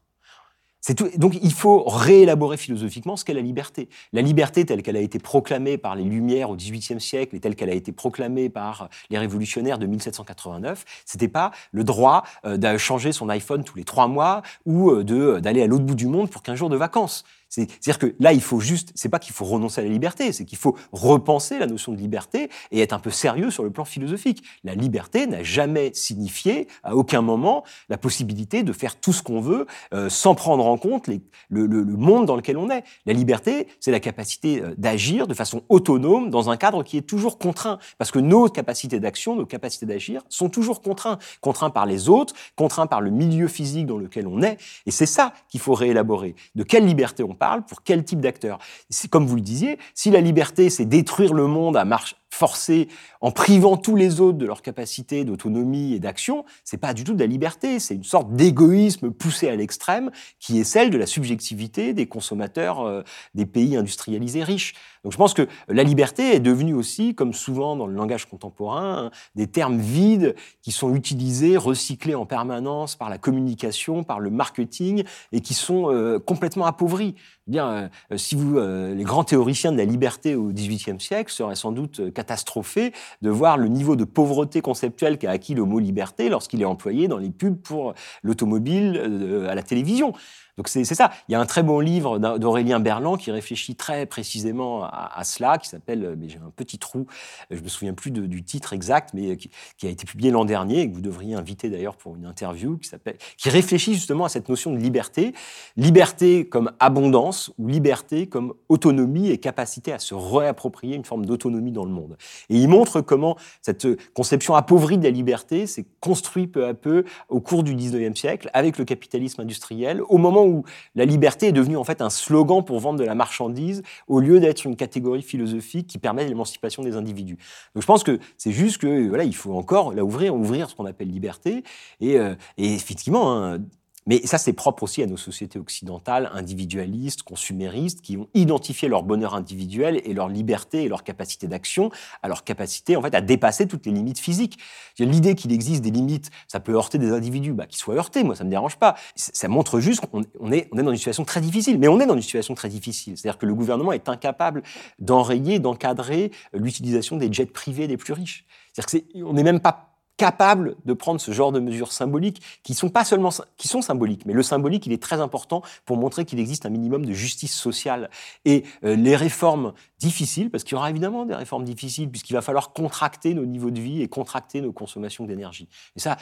C'est tout. Donc, il faut réélaborer philosophiquement ce qu'est la liberté. La liberté telle qu'elle a été proclamée par les Lumières au dix-huitième siècle et telle qu'elle a été proclamée par les révolutionnaires de dix-sept cent quatre-vingt-neuf, c'était pas le droit de changer son iPhone tous les trois mois ou de, d'aller à l'autre bout du monde pour quinze jours de vacances. C'est, c'est-à-dire que là, il faut juste, c'est pas qu'il faut renoncer à la liberté, c'est qu'il faut repenser la notion de liberté et être un peu sérieux sur le plan philosophique. La liberté n'a jamais signifié, à aucun moment, la possibilité de faire tout ce qu'on veut euh, sans prendre en compte les, le, le, le monde dans lequel on est. La liberté, c'est la capacité d'agir de façon autonome dans un cadre qui est toujours contraint, parce que nos capacités d'action, nos capacités d'agir sont toujours contraints, contraints par les autres, contraints par le milieu physique dans lequel on est, et c'est ça qu'il faut réélaborer. De quelle liberté on parle, pour quel type d'acteur? C'est, comme vous le disiez, si la liberté, c'est détruire le monde à marche forcée, en privant tous les autres de leur capacité d'autonomie et d'action, c'est pas du tout de la liberté, c'est une sorte d'égoïsme poussé à l'extrême qui est celle de la subjectivité des consommateurs euh, des pays industrialisés riches. Donc je pense que la liberté est devenue aussi, comme souvent dans le langage contemporain, hein, des termes vides qui sont utilisés, recyclés en permanence par la communication, par le marketing, et qui sont euh, complètement appauvris. Bien, euh, si vous, euh, les grands théoriciens de la liberté au dix-huitième siècle seraient sans doute catastrophés de voir le niveau de pauvreté conceptuelle qu'a acquis le mot liberté lorsqu'il est employé dans les pubs pour l'automobile, euh, à la télévision. Donc c'est, c'est ça. Il y a un très bon livre d'Aurélien Berland qui réfléchit très précisément à, à cela, qui s'appelle, mais j'ai un petit trou, je ne me souviens plus de, du titre exact, mais qui, qui a été publié l'an dernier et que vous devriez inviter d'ailleurs pour une interview, qui s'appelle, qui réfléchit justement à cette notion de liberté. Liberté comme abondance ou liberté comme autonomie et capacité à se réapproprier une forme d'autonomie dans le monde. Et il montre comment cette conception appauvrie de la liberté s'est construite peu à peu au cours du dix-neuvième siècle avec le capitalisme industriel, au moment où la liberté est devenue en fait un slogan pour vendre de la marchandise au lieu d'être une catégorie philosophique qui permet l'émancipation des individus. Donc je pense que c'est juste que voilà, il faut encore la ouvrir, ouvrir ce qu'on appelle liberté et, euh, et effectivement. Hein, mais ça, c'est propre aussi à nos sociétés occidentales, individualistes, consuméristes, qui ont identifié leur bonheur individuel et leur liberté et leur capacité d'action à leur capacité, en fait, à dépasser toutes les limites physiques. L'idée qu'il existe des limites, ça peut heurter des individus, bah, qu'ils soient heurtés, moi, ça me dérange pas. Ça montre juste qu'on on est, on est dans une situation très difficile. Mais on est dans une situation très difficile. C'est-à-dire que le gouvernement est incapable d'enrayer, d'encadrer l'utilisation des jets privés des plus riches. C'est-à-dire que c'est, on n'est même pas capable de prendre ce genre de mesures symboliques qui sont pas seulement qui sont symboliques, mais le symbolique il est très important pour montrer qu'il existe un minimum de justice sociale et euh, les réformes difficiles, parce qu'il y aura évidemment des réformes difficiles puisqu'il va falloir contracter nos niveaux de vie et contracter nos consommations d'énergie. Et ça,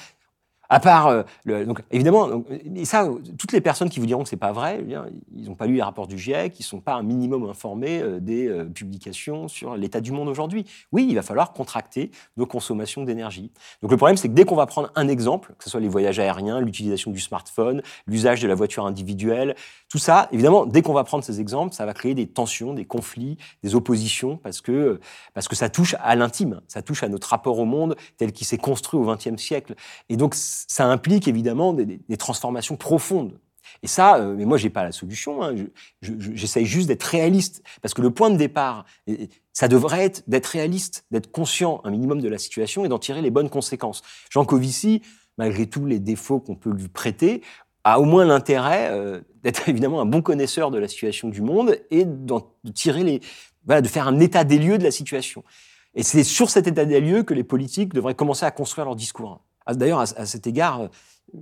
à part euh, le, donc évidemment, donc, et ça, toutes les personnes qui vous diront que c'est pas vrai, eh bien, ils n'ont pas lu les rapports du GIEC, ils sont pas un minimum informés euh, des euh, publications sur l'état du monde aujourd'hui. Oui, il va falloir contracter nos consommations d'énergie. Donc le problème, c'est que dès qu'on va prendre un exemple, que ce soit les voyages aériens, l'utilisation du smartphone, l'usage de la voiture individuelle, tout ça, évidemment, dès qu'on va prendre ces exemples, ça va créer des tensions, des conflits, des oppositions, parce que parce que ça touche à l'intime, ça touche à notre rapport au monde tel qu'il s'est construit au vingtième siècle, et donc ça implique évidemment des, des transformations profondes. Et ça, euh, mais moi, j'ai pas la solution. Hein. Je, je, j'essaye juste d'être réaliste, parce que le point de départ, ça devrait être d'être réaliste, d'être conscient un minimum de la situation et d'en tirer les bonnes conséquences. Jean Covici, malgré tous les défauts qu'on peut lui prêter, a au moins l'intérêt euh, d'être évidemment un bon connaisseur de la situation du monde et d'en tirer les, voilà, de faire un état des lieux de la situation. Et c'est sur cet état des lieux que les politiques devraient commencer à construire leur discours. D'ailleurs, à cet égard,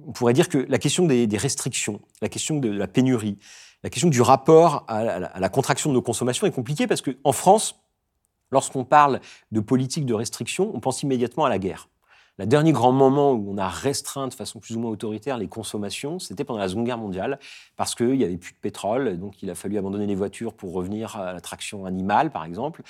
on pourrait dire que la question des, des restrictions, la question de la pénurie, la question du rapport à la, à la contraction de nos consommations est compliquée parce qu'en France, lorsqu'on parle de politique de restriction, on pense immédiatement à la guerre. Le dernier grand moment où on a restreint de façon plus ou moins autoritaire les consommations, c'était pendant la Seconde Guerre mondiale, parce qu'il n'y avait plus de pétrole, donc il a fallu abandonner les voitures pour revenir à la traction animale, par exemple.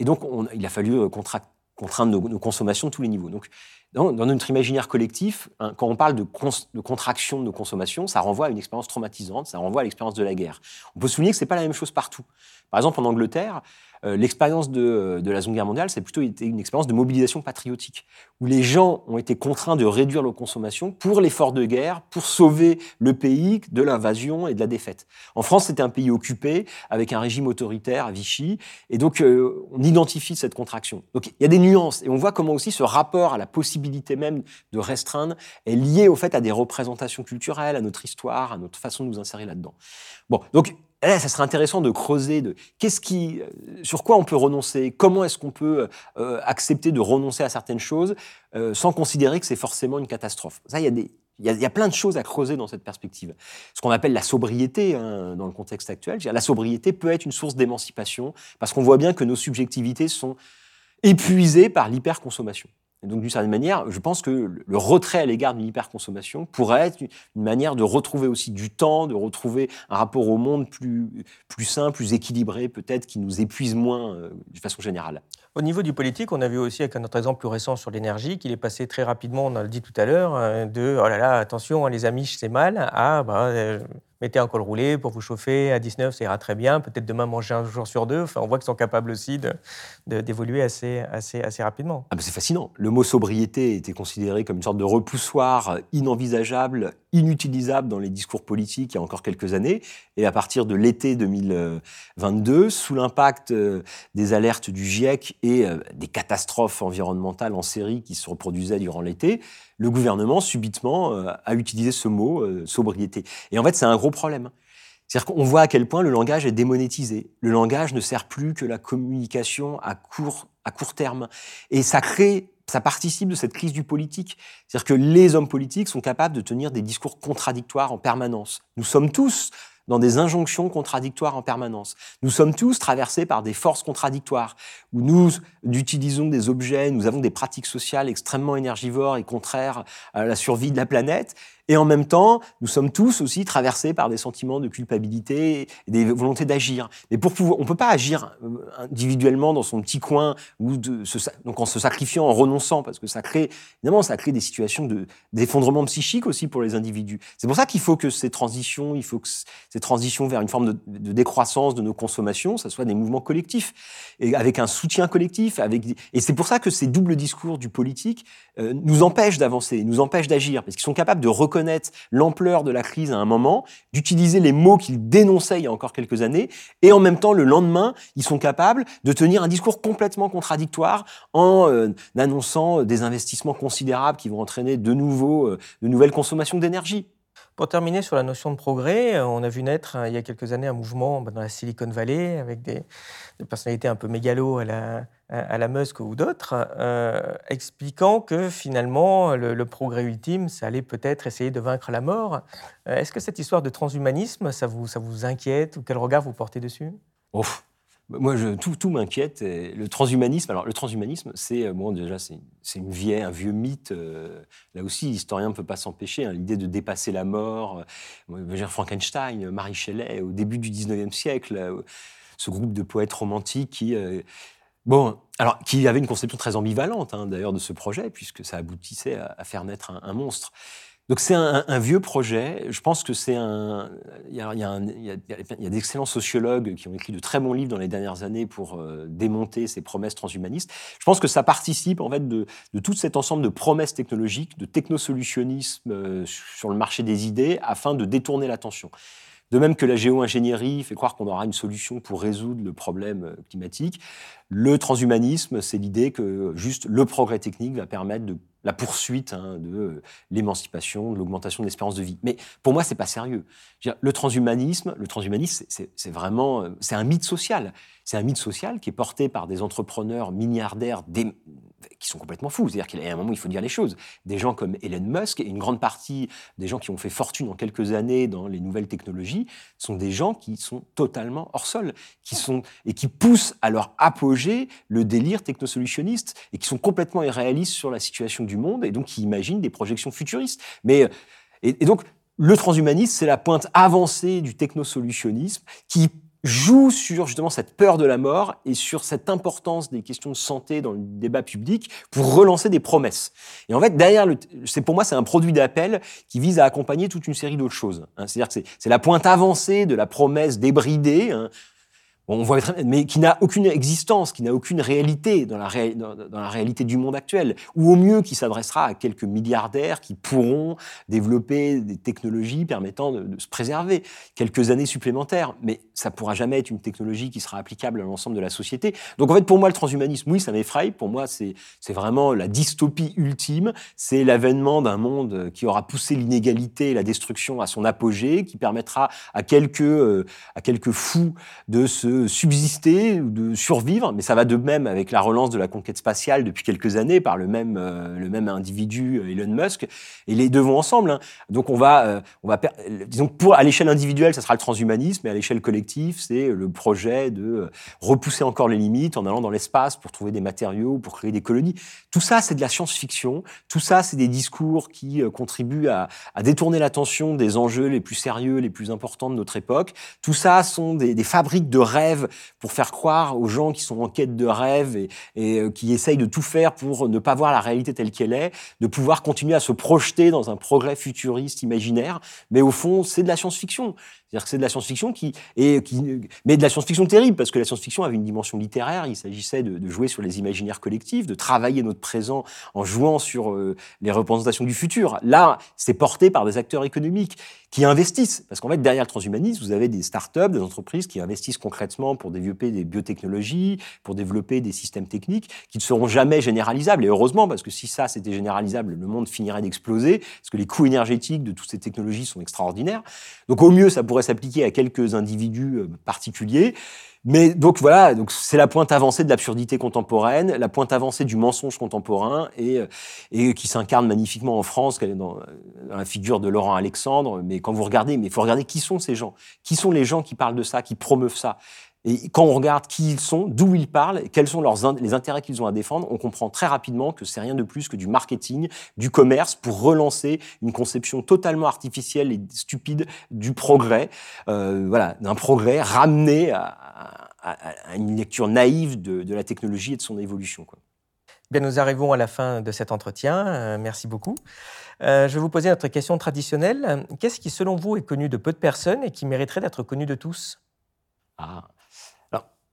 Et donc, on, il a fallu contracter contraindre nos, nos consommations de tous les niveaux. Donc, dans, dans notre imaginaire collectif, hein, quand on parle de, cons, de contraction de nos consommations, ça renvoie à une expérience traumatisante, ça renvoie à l'expérience de la guerre. On peut souligner que c'est pas la même chose partout. Par exemple, en Angleterre, Euh, l'expérience de, de la Seconde Guerre mondiale, c'est plutôt une expérience de mobilisation patriotique, où les gens ont été contraints de réduire leur consommation pour l'effort de guerre, pour sauver le pays de l'invasion et de la défaite. En France, c'était un pays occupé, avec un régime autoritaire à Vichy, et donc euh, on identifie cette contraction. Donc il y a des nuances, et on voit comment aussi ce rapport à la possibilité même de restreindre est lié au fait à des représentations culturelles, à notre histoire, à notre façon de nous insérer là-dedans. Bon, donc là, ça serait intéressant de creuser de qu'est-ce qui, sur quoi on peut renoncer, comment est-ce qu'on peut euh, accepter de renoncer à certaines choses euh, sans considérer que c'est forcément une catastrophe. Ça, il y a des Il y, a, il y a plein de choses à creuser dans cette perspective. Ce qu'on appelle la sobriété, hein, dans le contexte actuel, la sobriété peut être une source d'émancipation parce qu'on voit bien que nos subjectivités sont épuisées par l'hyperconsommation. Et donc, d'une certaine manière, je pense que le retrait à l'égard d'une hyperconsommation pourrait être une manière de retrouver aussi du temps, de retrouver un rapport au monde plus, plus sain, plus équilibré, peut-être, qui nous épuise moins euh, de façon générale. Au niveau du politique, on a vu aussi avec un autre exemple plus récent sur l'énergie qu'il est passé très rapidement, on a le dit tout à l'heure, de « oh là là, attention, les amis, c'est mal » à bah, euh, « mettez un col roulé pour vous chauffer, à dix-neuf, ça ira très bien, peut-être demain manger un jour sur deux ». Enfin, on voit qu'ils sont capables aussi de, de, d'évoluer assez, assez, assez rapidement. Ah ben c'est fascinant. Le mot sobriété était considéré comme une sorte de repoussoir inenvisageable, inutilisable dans les discours politiques il y a encore quelques années. Et à partir de l'été deux mille vingt-deux, sous l'impact des alertes du GIEC et des catastrophes environnementales en série qui se reproduisaient durant l'été, le gouvernement, subitement, a utilisé ce mot « sobriété ». Et en fait, c'est un gros problème. C'est-à-dire qu'on voit à quel point le langage est démonétisé. Le langage ne sert plus que la communication à court, à court terme. Et ça crée... Ça participe de cette crise du politique. C'est-à-dire que les hommes politiques sont capables de tenir des discours contradictoires en permanence. Nous sommes tous dans des injonctions contradictoires en permanence. Nous sommes tous traversés par des forces contradictoires, où nous utilisons des objets, nous avons des pratiques sociales extrêmement énergivores et contraires à la survie de la planète. Et en même temps, nous sommes tous aussi traversés par des sentiments de culpabilité et des volontés d'agir. Mais pour pouvoir, on peut pas agir individuellement dans son petit coin ou de se, donc en se sacrifiant, en renonçant, parce que ça crée, évidemment, ça crée des situations de, d'effondrement psychique aussi pour les individus. C'est pour ça qu'il faut que ces transitions, il faut que ces transitions vers une forme de, de décroissance de nos consommations, ça soit des mouvements collectifs et avec un soutien collectif. Avec et c'est pour ça que ces doubles discours du politique euh, nous empêchent d'avancer, nous empêchent d'agir, parce qu'ils sont capables de connaître l'ampleur de la crise à un moment, d'utiliser les mots qu'ils dénonçaient il y a encore quelques années, et en même temps, le lendemain, ils sont capables de tenir un discours complètement contradictoire en euh, annonçant des investissements considérables qui vont entraîner de, nouveau, euh, de nouvelles consommations d'énergie. Pour terminer sur la notion de progrès, on a vu naître il y a quelques années un mouvement dans la Silicon Valley avec des, des personnalités un peu mégalos à la, à la Musk ou d'autres, euh, expliquant que finalement le, le progrès ultime, ça allait peut-être essayer de vaincre la mort. Euh, est-ce que cette histoire de transhumanisme, ça vous, ça vous inquiète ou quel regard vous portez dessus ? Ouf. Moi, je, tout, tout m'inquiète. Et le transhumanisme, alors le transhumanisme, c'est bon déjà, c'est, c'est une vieille, un vieux mythe. Euh, là aussi, l'historien ne peut pas s'empêcher. Hein, l'idée de dépasser la mort, euh, Frankenstein, Marie Shelley, au début du dix-neuvième siècle, euh, ce groupe de poètes romantiques qui, euh, bon, alors qui avait une conception très ambivalente, hein, d'ailleurs, de ce projet, puisque ça aboutissait à, à faire naître un, un monstre. Donc c'est un, un vieux projet. Je pense que c'est un. Il y a, y a, y a, y a d'excellents sociologues qui ont écrit de très bons livres dans les dernières années pour euh, démonter ces promesses transhumanistes. Je pense que ça participe en fait de, de tout cet ensemble de promesses technologiques, de technosolutionnisme euh, sur le marché des idées, afin de détourner l'attention. De même que la géo-ingénierie fait croire qu'on aura une solution pour résoudre le problème climatique, le transhumanisme, c'est l'idée que juste le progrès technique va permettre de la poursuite hein, de l'émancipation, de l'augmentation de l'espérance de vie. Mais pour moi, c'est pas sérieux. Je veux dire, le transhumanisme, le transhumanisme, c'est, c'est, c'est vraiment, c'est un mythe social. C'est un mythe social qui est porté par des entrepreneurs milliardaires des, qui sont complètement fous. C'est-à-dire qu'il y a un moment où il faut dire les choses. Des gens comme Elon Musk et une grande partie des gens qui ont fait fortune en quelques années dans les nouvelles technologies sont des gens qui sont totalement hors sol, qui sont et qui poussent à leur apogée le délire technosolutionniste et qui sont complètement irréalistes sur la situation du du monde et donc qui imagine des projections futuristes. Mais, et, et donc, le transhumanisme, c'est la pointe avancée du technosolutionnisme qui joue sur justement cette peur de la mort et sur cette importance des questions de santé dans le débat public pour relancer des promesses. Et en fait, derrière, le, c'est, pour moi, c'est un produit d'appel qui vise à accompagner toute une série d'autres choses. Hein. C'est-à-dire que c'est, c'est la pointe avancée de la promesse débridée, hein, on voit, mais qui n'a aucune existence, qui n'a aucune réalité dans la, ré, dans, dans la réalité du monde actuel, ou au mieux qui s'adressera à quelques milliardaires qui pourront développer des technologies permettant de, de se préserver quelques années supplémentaires, mais ça ne pourra jamais être une technologie qui sera applicable à l'ensemble de la société. Donc en fait, pour moi, le transhumanisme, oui, ça m'effraie, pour moi, c'est, c'est vraiment la dystopie ultime, c'est l'avènement d'un monde qui aura poussé l'inégalité et la destruction à son apogée, qui permettra à quelques, euh, à quelques fous de se subsister, de survivre, mais ça va de même avec la relance de la conquête spatiale depuis quelques années par le même, euh, le même individu Elon Musk, et les deux vont ensemble. Hein. Donc on va, euh, on va per- disons que pour, à l'échelle individuelle, ça sera le transhumanisme, et à l'échelle collective, c'est le projet de repousser encore les limites en allant dans l'espace pour trouver des matériaux, pour créer des colonies. Tout ça, c'est de la science-fiction, tout ça, c'est des discours qui euh, contribuent à, à détourner l'attention des enjeux les plus sérieux, les plus importants de notre époque. Tout ça sont des, des fabriques de rêves pour faire croire aux gens qui sont en quête de rêve et, et qui essayent de tout faire pour ne pas voir la réalité telle qu'elle est, de pouvoir continuer à se projeter dans un progrès futuriste imaginaire. Mais au fond, c'est de la science-fiction. C'est-à-dire que c'est de la science-fiction qui, et qui, mais de la science-fiction terrible, parce que la science-fiction avait une dimension littéraire. Il s'agissait de, de jouer sur les imaginaires collectifs, de travailler notre présent en jouant sur euh, les représentations du futur. Là, c'est porté par des acteurs économiques qui investissent. Parce qu'en fait, derrière le transhumanisme, vous avez des startups, des entreprises qui investissent concrètement pour développer des biotechnologies, pour développer des systèmes techniques qui ne seront jamais généralisables. Et heureusement, parce que si ça, c'était généralisable, le monde finirait d'exploser, parce que les coûts énergétiques de toutes ces technologies sont extraordinaires. Donc, au mieux, ça pourrait s'appliquer à quelques individus particuliers. Mais donc voilà, donc c'est la pointe avancée de l'absurdité contemporaine, la pointe avancée du mensonge contemporain, et, et qui s'incarne magnifiquement en France, dans, dans la figure de Laurent Alexandre. Mais quand vous regardez, mais il faut regarder qui sont ces gens, qui sont les gens qui parlent de ça, qui promeuvent ça. Et quand on regarde qui ils sont, d'où ils parlent, quels sont leurs in- les intérêts qu'ils ont à défendre, on comprend très rapidement que c'est rien de plus que du marketing, du commerce, pour relancer une conception totalement artificielle et stupide du progrès, euh, voilà, d'un progrès ramené à, à, à une lecture naïve de, de la technologie et de son évolution, quoi. Bien, nous arrivons à la fin de cet entretien. Euh, merci beaucoup. Euh, je vais vous poser notre question traditionnelle. Qu'est-ce qui, selon vous, est connu de peu de personnes et qui mériterait d'être connu de tous ? Ah.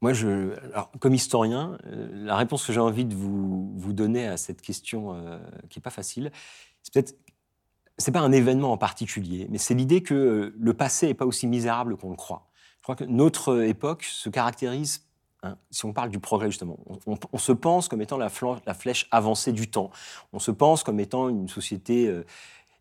Moi, je, alors, comme historien, euh, la réponse que j'ai envie de vous, vous donner à cette question euh, qui n'est pas facile, c'est peut-être, c'est pas un événement en particulier, mais c'est l'idée que euh, le passé n'est pas aussi misérable qu'on le croit. Je crois que notre époque se caractérise, hein, si on parle du progrès justement, on, on, on se pense comme étant la, flan- la flèche avancée du temps. On se pense comme étant une société euh,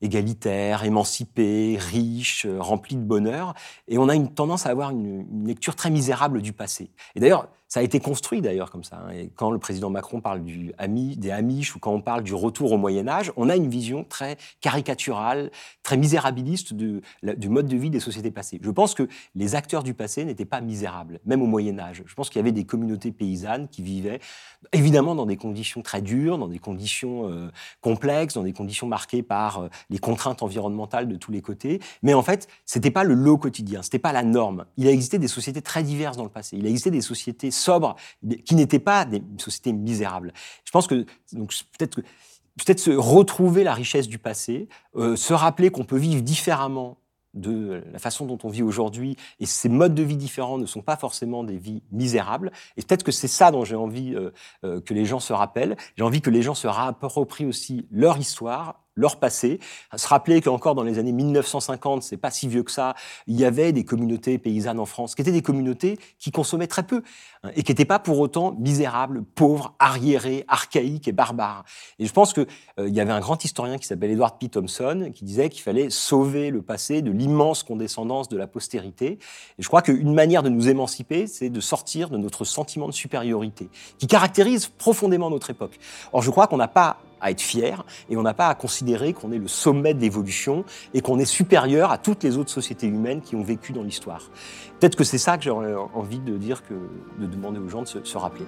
égalitaire, émancipée, riche, remplie de bonheur. Et on a une tendance à avoir une, une lecture très misérable du passé. Et d'ailleurs, ça a été construit d'ailleurs comme ça. Hein. Et quand le président Macron parle du Ami, des Amish, ou quand on parle du retour au Moyen-Âge, on a une vision très caricaturale, très misérabiliste de, la, du mode de vie des sociétés passées. Je pense que les acteurs du passé n'étaient pas misérables, même au Moyen-Âge. Je pense qu'il y avait des communautés paysannes qui vivaient évidemment dans des conditions très dures, dans des conditions euh, complexes, dans des conditions marquées par euh, les contraintes environnementales de tous les côtés. Mais en fait, c'était pas le lot quotidien, c'était pas la norme. Il a existé des sociétés très diverses dans le passé. Il a existé des sociétés sobres, qui n'étaient pas des sociétés misérables. Je pense que, donc, peut-être que peut-être se retrouver la richesse du passé, euh, se rappeler qu'on peut vivre différemment de la façon dont on vit aujourd'hui, et ces modes de vie différents ne sont pas forcément des vies misérables. Et peut-être que c'est ça dont j'ai envie euh, euh, que les gens se rappellent. J'ai envie que les gens se réapproprient aussi leur histoire, leur passé, se rappeler qu'encore dans les années mille neuf cent cinquante, c'est pas si vieux que ça, il y avait des communautés paysannes en France, qui étaient des communautés qui consommaient très peu, hein, et qui n'étaient pas pour autant misérables, pauvres, arriérés, archaïques et barbares. Et je pense qu'il euh, y avait un grand historien qui s'appelle Edward P. Thompson, qui disait qu'il fallait sauver le passé de l'immense condescendance de la postérité. Et je crois qu'une manière de nous émanciper, c'est de sortir de notre sentiment de supériorité, qui caractérise profondément notre époque. Or, je crois qu'on n'a pas à être fier, et on n'a pas à considérer qu'on est le sommet de l'évolution et qu'on est supérieur à toutes les autres sociétés humaines qui ont vécu dans l'histoire. Peut-être que c'est ça que j'aurais envie de dire, que, de demander aux gens de se, de se rappeler.